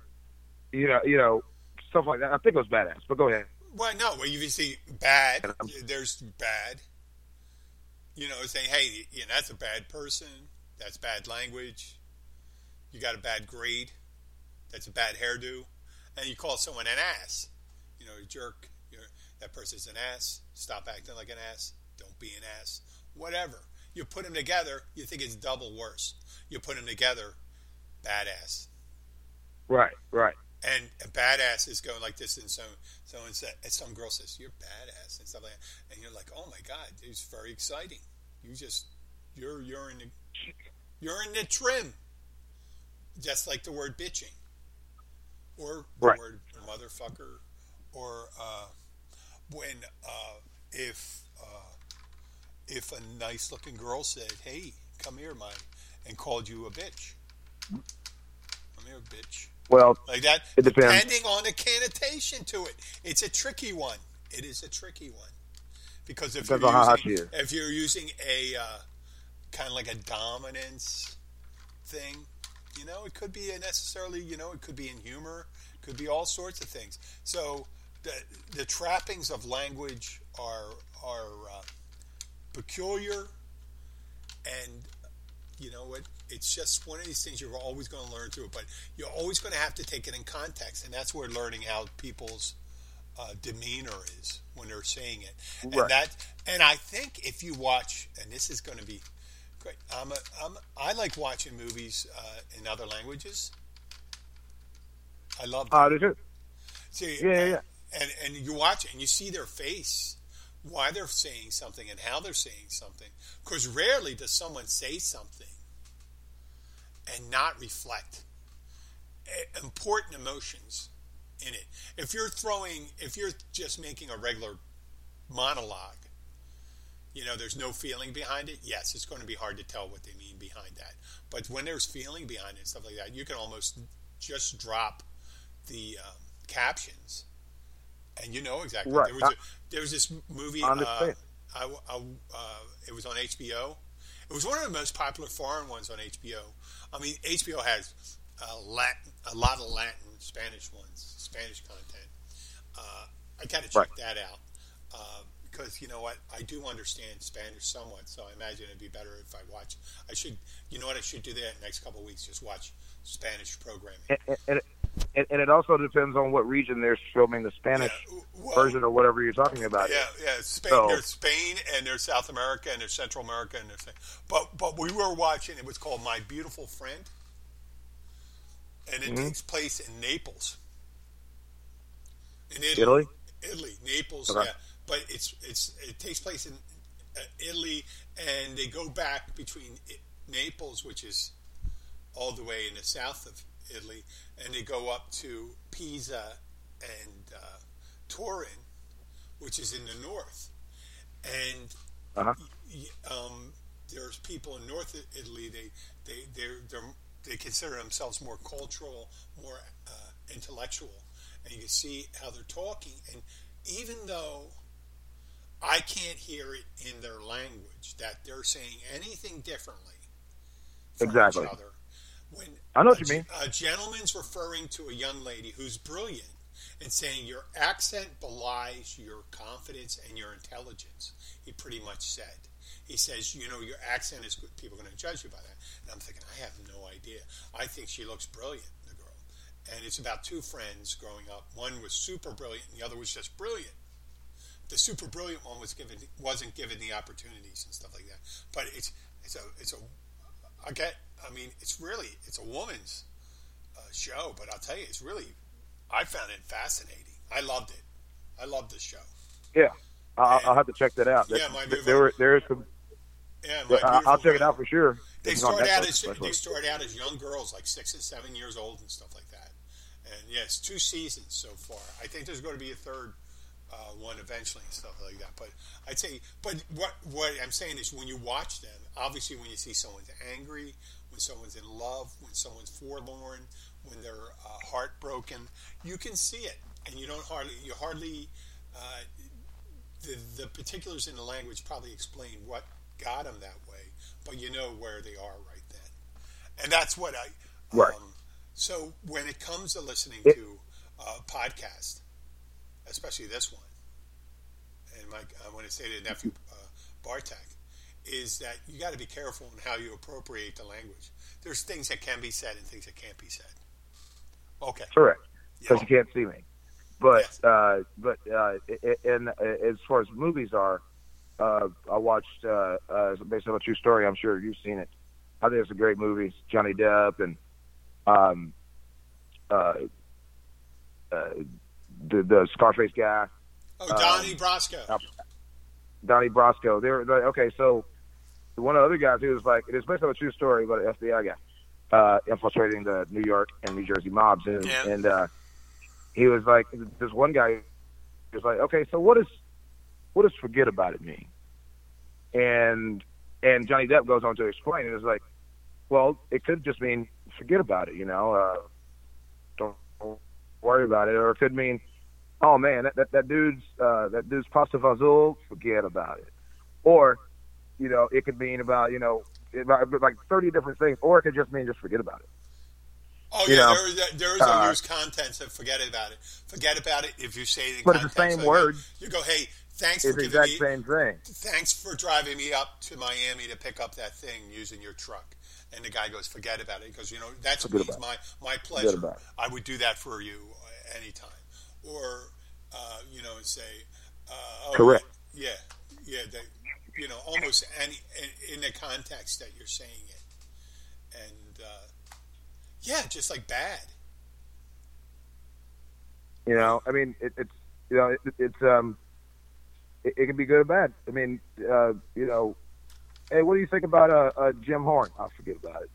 you know you know stuff like that. I think it was badass, but go ahead. Well, no, well, you see bad. There's bad. You know, saying, hey, you know, that's a bad person. That's bad language. You got a bad grade. That's a bad hairdo. And you call someone an ass. You know, a jerk. You're, that person's an ass. Stop acting like an ass. Don't be an ass. Whatever. You put them together, you think it's double worse. You put them together, badass. Right, right. And a badass is going like this, and so so and so, and some girl says, "You're badass," and stuff like that. And you're like, "Oh my God, it's very exciting." You just you're you're in the you're in the trim, just like the word bitching. Or the right. word motherfucker, or uh, when uh, if uh, if a nice looking girl said, "Hey, come here, my," and called you a bitch. Come here, bitch. Well, like that. It depends. Depending on the connotation to it, it's a tricky one. It is a tricky one because if you're using, if you're using a uh, kind of like a dominance thing. You know, it could be necessarily, you know, it could be in humor, it could be all sorts of things. So the the trappings of language are are uh, peculiar, and you know what? It, it's just one of these things you're always going to learn through it, but you're always going to have to take it in context, and that's where learning how people's uh, demeanor is when they're saying it. Right. And that, and I think if you watch, and this is going to be. Great. I'm a, I'm, I like watching movies uh, in other languages. I love that. Uh, See, yeah, and, yeah. And, and you watch it and you see their face, why they're saying something and how they're saying something. Because rarely does someone say something and not reflect important emotions in it. If you're throwing, if you're just making a regular monologue, you know, there's no feeling behind it. Yes, it's going to be hard to tell what they mean behind that. But when there's feeling behind it and stuff like that, you can almost just drop the um, captions, and you know exactly. Right. There was, a, there was this movie. Uh, I, I, uh, it was on H B O. It was one of the most popular foreign ones on H B O. I mean, H B O has a, Latin, a lot of Latin, Spanish ones, Spanish content. Uh, I gotta check right. that out. Uh, Because you know what, I do understand Spanish somewhat, so I imagine it'd be better if I watch. I should, you know what, I should do that in the next couple of weeks. Just watch Spanish programming, and, and, and, and it also depends on what region they're filming the Spanish yeah, well, version or whatever you're talking about. Yeah, yeah, Spain, so. There's Spain, and there's South America, and there's Central America, and there's. But but we were watching. It was called My Beautiful Friend, and it mm-hmm. takes place in Naples, in Italy. Italy, Italy Naples, okay. yeah. But it's it's it takes place in Italy, and they go back between Naples, which is all the way in the south of Italy, and they go up to Pisa and uh, Turin, which is in the north. And uh-huh. um, there's people in north Italy. They they they're, they're, they consider themselves more cultural, more uh, intellectual, and you can see how they're talking. And even though I can't hear it in their language that they're saying anything differently from exactly. each other. When I know a, what you mean. A gentleman's referring to a young lady who's brilliant and saying your accent belies your confidence and your intelligence. He pretty much said. He says, you know, your accent is good. People are going to judge you by that. And I'm thinking, I have no idea. I think she looks brilliant. The girl. And it's about two friends growing up. One was super brilliant and the other was just brilliant. The super brilliant one was given wasn't given the opportunities and stuff like that. But it's it's a it's a I get I mean it's really it's a woman's uh, show. But I'll tell you, it's really I found it fascinating. I loved it. I loved the show. Yeah, I'll, and, I'll have to check that out. That, yeah, my there there is some. Yeah, my I'll check friend. It out for sure. They start out as they start out as young girls, like six and seven years old and stuff like that. And yes, yeah, two seasons so far. I think there's going to be a third uh, one eventually and stuff like that. But I'd say, but what what I'm saying is, when you watch them, obviously when you see someone's angry, when someone's in love, when someone's forlorn, when they're uh, heartbroken, you can see it, and you don't hardly you hardly uh, the the particulars in the language probably explain what got them that way, but you know where they are right then, and that's what I right. Um, so when it comes to listening it, to a podcast, especially this one, and my, I want to say to nephew uh, Bartek, is that you got to be careful in how you appropriate the language. There's things that can be said and things that can't be said. Okay, correct. Because yeah. You can't see me, but yes. uh, but uh, and as far as movies are. Uh, I watched, uh, uh, based on a true story, I'm sure you've seen it. I think it's a great movie. It's Johnny Depp and um, uh, uh, the, the Scarface guy. Oh, Donnie uh, Brasco. Uh, Donnie Brasco. They were, they, okay, so one of the other guys, he was like, it's based on a true story, but an F B I guy uh, infiltrating the New York and New Jersey mobs. And, yeah. and uh, he was like, this one guy was like, okay, so what is... what does forget about it mean? And and Johnny Depp goes on to explain, and it's like, well, it could just mean forget about it, you know, uh, don't, don't worry about it, or it could mean, oh man, that that, that dude's uh, that dude's pasta fazool, forget about it, or you know, it could mean about you know about, like thirty different things, or it could just mean just forget about it. Oh you yeah, know, there, there is a uh, loose context of forget about it. Forget about it if you say it in but context, it's the same like word. You go, hey. Thanks it's for the exact me, same thing. Thanks for driving me up to Miami to pick up that thing using your truck. And the guy goes, forget about it. He goes, you know, that's my, my pleasure. I would do that for you anytime. Or, uh, you know, say, uh, oh, correct. Yeah, yeah, they, you know, almost any in, in the context that you're saying it. And, uh, yeah, just like bad. You know, I mean, it, it's, you know, it, it's, um, It, it can be good or bad. I mean, uh, you know, hey, what do you think about uh, uh, Jim Horn? I'll forget about it.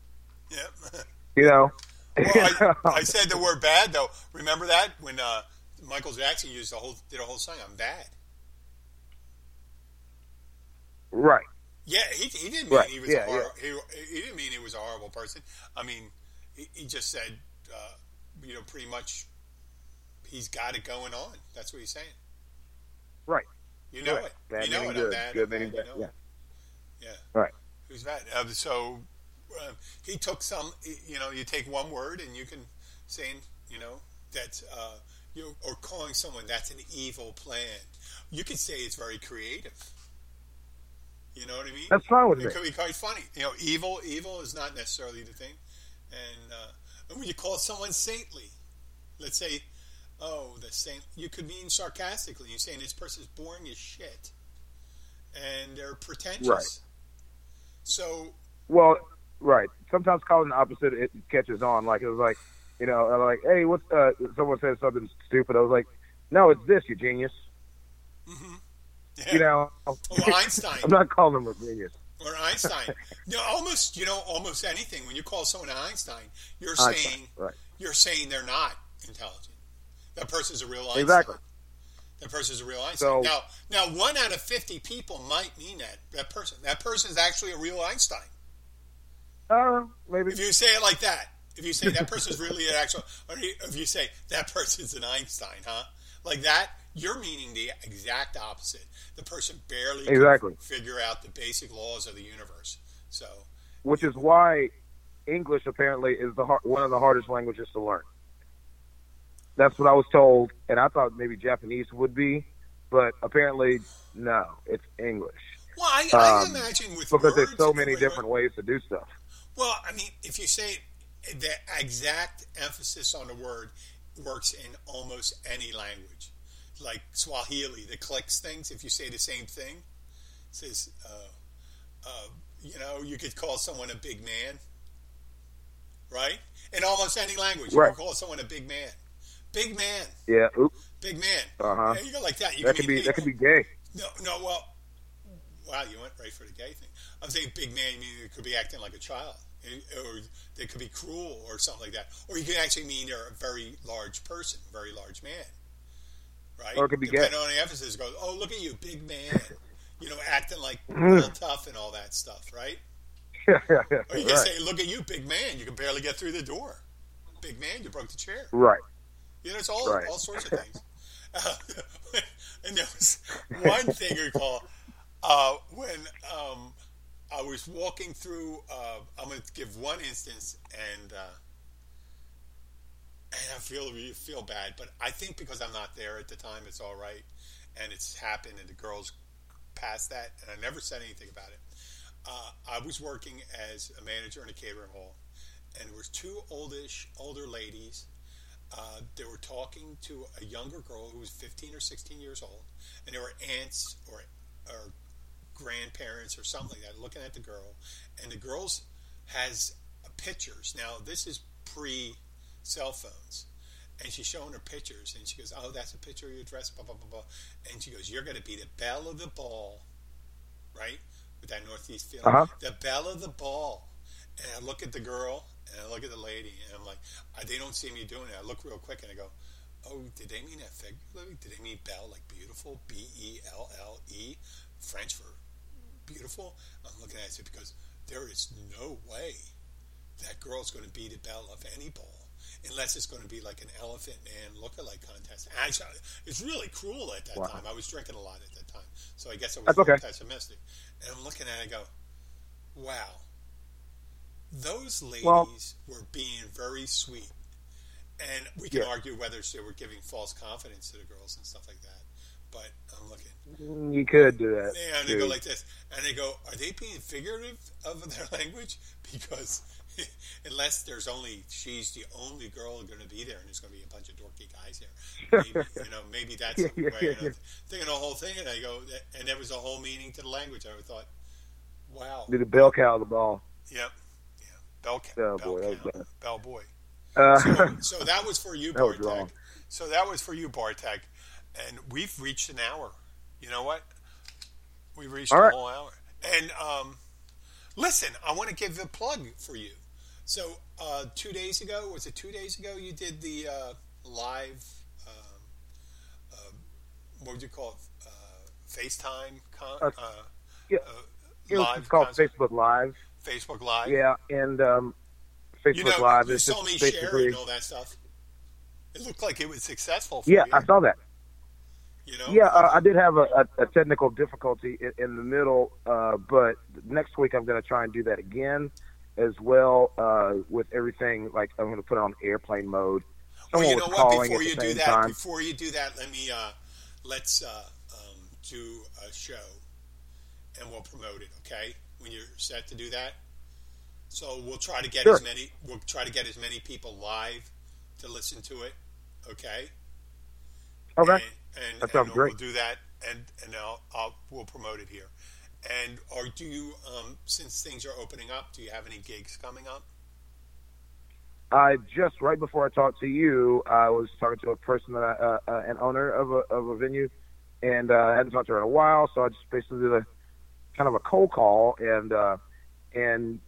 Yeah. You know? Well, I, I said the word bad, though. Remember that? When uh, Michael Jackson used the whole, did a whole song on bad. Right. Yeah, he, he didn't mean right. he was yeah, a horrible, yeah. he, he didn't mean he was a horrible person. I mean, he, he just said, uh, you know, pretty much he's got it going on. That's what he's saying. Right. You know right. it. Bad you know it. Good. Bad, good bad, you know yeah. It. Yeah. Right. Who's that? Uh, so uh, he took some. You know, you take one word and you can say, you know, that's uh, you or calling someone that's an evil plan. You could say it's very creative. You know what I mean? That's fine with it. It could be quite funny. You know, evil. Evil is not necessarily the thing. And, uh, and when you call someone saintly, let's say. Oh, the same. You could mean sarcastically. You're saying this person's boring as shit, and they're pretentious. Right. So. Well, right. Sometimes calling the opposite it catches on. Like it was like, you know, I'm like, hey, what's uh, someone said something stupid. I was like, no, it's this, you genius. Mm-hmm. Yeah. You know. Or Einstein. I'm not calling him a genius. Or Einstein. No, almost. You know, almost anything. When you call someone an Einstein, you're Einstein, saying right. you're saying they're not intelligent. That person's a real Einstein. Exactly. That person's a real Einstein. So, now, now, one out of fifty people might mean that that person. That person's actually a real Einstein. Uh, maybe. If you say it like that, if you say that person's really an actual, or if you say that person's an Einstein, huh? Like that, you're meaning the exact opposite. The person barely exactly. can figure out the basic laws of the universe. So, which is know. why English apparently is the one of the hardest languages to learn. That's what I was told, and I thought maybe Japanese would be, but apparently, no, it's English. Well, I, I um, imagine with because words, there's so many different ways to do stuff. Well, I mean, if you say the exact emphasis on a word works in almost any language, like Swahili, the clicks things. If you say the same thing, it says, uh, uh, you know, you could call someone a big man, right? In almost any language, right. You can call someone a big man. Big man. Yeah. Oops. Big man. Uh huh. Yeah, you go like that. You that could be. Big. That could be gay. No. No. Well. Wow. You went right for the gay thing. I'm thinking big man, meaning they could be acting like a child, or they could be cruel or something like that. Or you could actually mean they're a very large person, a very large man, right? Or it could be depending on the emphasis. Goes, oh, look at you, big man, you know, acting like real tough and all that stuff, right? Yeah, yeah, yeah. Or you can right. say, look at you, big man, you can barely get through the door. Big man, you broke the chair. Right. You know, it's all right. all sorts of things. Uh, and there was one thing I recall uh, when um, I was walking through. Uh, I'm going to give one instance, and uh, and I feel really feel bad, but I think because I'm not there at the time, it's all right, and it's happened, and the girls passed that, and I never said anything about it. Uh, I was working as a manager in a catering hall, and there was two oldish older ladies. Uh, they were talking to a younger girl who was fifteen or sixteen years old, and there were aunts or or grandparents or something like that looking at the girl, and the girl's has pictures. Now this is pre cell phones, and she's showing her pictures, and she goes, "Oh, that's a picture of your dress, blah blah blah blah," and she goes, "You're going to be the belle of the ball, right?" With that Northeast feeling, uh-huh. The belle of the ball. And I look at the girl. And I look at the lady, and I'm like, they don't see me doing it. I look real quick, and I go, oh, did they mean that fig? Did they mean belle, like beautiful, B E L L E, French for beautiful? I'm looking at it because there is no way that girl's going to be the belle of any ball, unless it's going to be like an elephant man lookalike contest. Actually, it's really cruel at that wow. time. I was drinking a lot at that time, so I guess I was okay. pessimistic. And I'm looking at it, I go, wow. Those ladies well, were being very sweet, and we can yeah. argue whether they were giving false confidence to the girls and stuff like that. But I'm looking. You could do that. Yeah, and they go like this, and they go, "Are they being figurative of their language? Because unless there's only she's the only girl going to be there, and there's going to be a bunch of dorky guys there, maybe, you know, maybe that's yeah, the way." Yeah, yeah. Thinking the whole thing, and I go, and there was a whole meaning to the language. I thought, wow, did a bell cow the ball? Yep. Bell, oh, bell, boy, count, bell boy. Uh, so, so that was for you, that Bartek. So that was for you, Bartek. And we've reached an hour. You know what? We reached all a whole right. hour. And um, listen, I want to give a plug for you. So uh, two days ago, was it two days ago? You did the uh, live, um, uh, what would you call it? Uh, FaceTime? Con- uh, uh, yeah. uh, it was, live it's called concert. Facebook Live. Facebook Live. Yeah, and um, Facebook you know, Live you is saw just me sharing all that stuff. It looked like it was successful for yeah, you. I saw that. You know? Yeah, uh, I did have a, a technical difficulty in, in the middle, uh, but next week I'm going to try and do that again as well uh, with everything. Like, I'm going to put it on airplane mode. Well, you know what? Before you do that, time. before you do that, let me uh, let's uh, um, do a show, and we'll promote it. Okay. When you're set to do that, so we'll try to get sure. as many. We'll try to get as many people live to listen to it. Okay. Okay. And, and, that sounds and great. We'll do that, and and I'll, I'll we'll promote it here. And or do you? Um, since things are opening up, do you have any gigs coming up? I just right before I talked to you, I was talking to a person that I, uh, uh, an owner of a of a venue, and uh, I hadn't talked to her in a while, so I just basically did a. kind of a cold call, and uh, and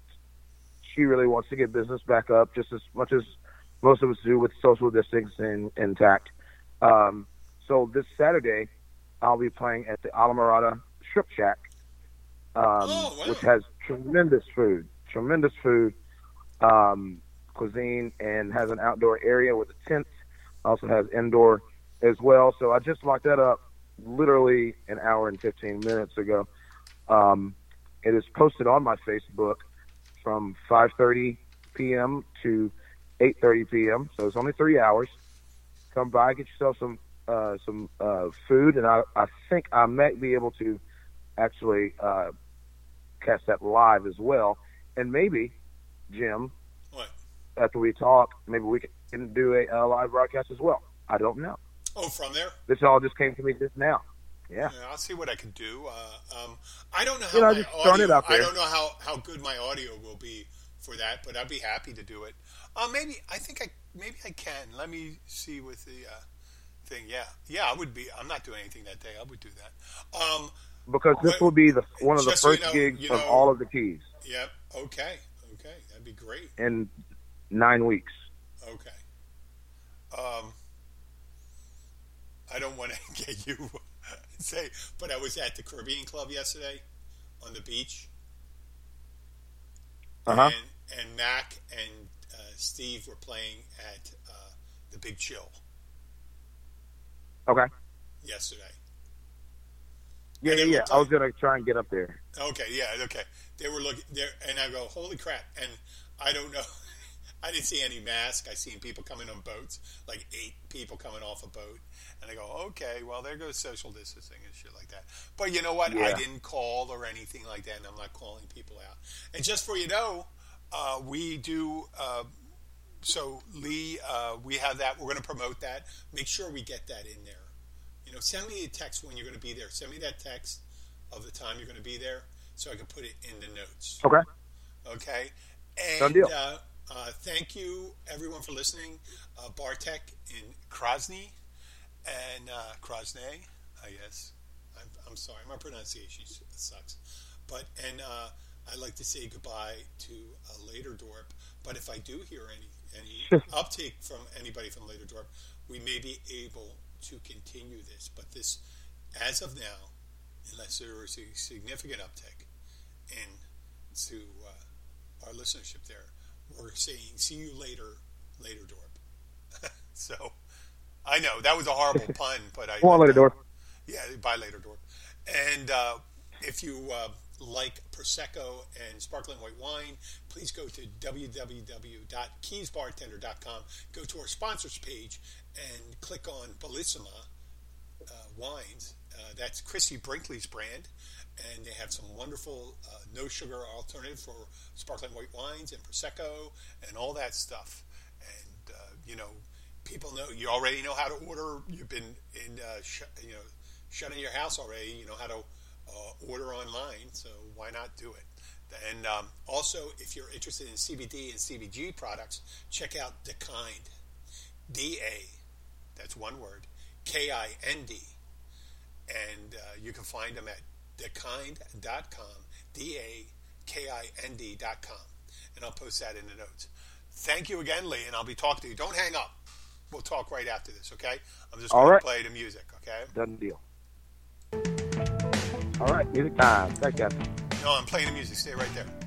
she really wants to get business back up just as much as most of us do with social distancing intact. Um, so this Saturday, I'll be playing at the Alamorada Strip Shack, um, oh, wow. which has tremendous food, tremendous food, um, cuisine, and has an outdoor area with a tent. Also has indoor as well. So I just locked that up literally an hour and fifteen minutes ago. Um, it is posted on my Facebook from five thirty p.m. to eight thirty p.m. So it's only three hours. Come by, get yourself some uh, some uh, food, and I, I think I might be able to actually uh, cast that live as well. And maybe, Jim, what? after we talk, maybe we can do a, a live broadcast as well. I don't know. Oh, from there? This all just came to me just now. Yeah. yeah, I'll see what I can do. Uh, um, I don't know how you know, my audio, I don't know how, how good my audio will be for that, but I'd be happy to do it. Uh, maybe I think I maybe I can. Let me see with the uh, thing. Yeah, yeah, I would be. I'm not doing anything that day. I would do that. Um, because this will be the one of the first so you know, gigs of know, all of the Keys. Yep. Okay. Okay. That'd be great. In nine weeks. Okay. Um, I don't want to get you say, but I was at the Caribbean Club yesterday on the beach. Uh huh. And, and Mac and uh, Steve were playing at uh, the Big Chill. Okay. Yesterday. Yeah, yeah, yeah. I was gonna try and get up there. Okay, yeah, okay. They were looking there, and I go, "Holy crap!" And I don't know. I didn't see any mask. I seen people coming on boats, like eight people coming off a boat, and I go, "Okay, well, there goes social distancing and shit like that." But you know what? Yeah. I didn't call or anything like that, and I'm not calling people out. And just for you know, uh, we do. Uh, so Lee, uh, we have that. We're going to promote that. Make sure we get that in there. You know, send me a text when you're going to be there. Send me that text of the time you're going to be there, so I can put it in the notes. Okay. Okay. And done deal. Uh, Uh, thank you, everyone, for listening. Uh, Bartek in Krasny and uh, Krasny, I guess. I'm, I'm sorry, my pronunciation sucks. But and uh, I'd like to say goodbye to uh, Leiderdorp. But if I do hear any any uptake from anybody from Leiderdorp, we may be able to continue this. But this, as of now, unless there is a significant uptick in to uh, our listenership there. Or saying, see you later, Leiderdorp. So, I know, that was a horrible pun, but I... Well, Leiderdorp. Yeah, bye, Leiderdorp. And uh, if you uh, like Prosecco and sparkling white wine, please go to w w w dot keys bartender dot com. Go to our sponsors page and click on Bellissima uh, Wines. Uh, that's Chrissy Brinkley's brand. And they have some wonderful uh, no-sugar alternative for sparkling white wines and Prosecco and all that stuff. And, uh, you know, people know, you already know how to order. You've been in, uh, sh- you know, shut in your house already. You know how to uh, order online, so why not do it? And um, also, if you're interested in C B D and C B G products, check out DaKind. D A, that's one word, K I N D. And uh, you can find them at dakind dot com, D A K I N D dot com. And I'll post that in the notes. Thank you again, Lee, and I'll be talking to you. Don't hang up. We'll talk right after this, okay? I'm just going right to play the music, okay? Done deal. All right, music time. Thanks, guys. No, I'm playing the music. Stay right there.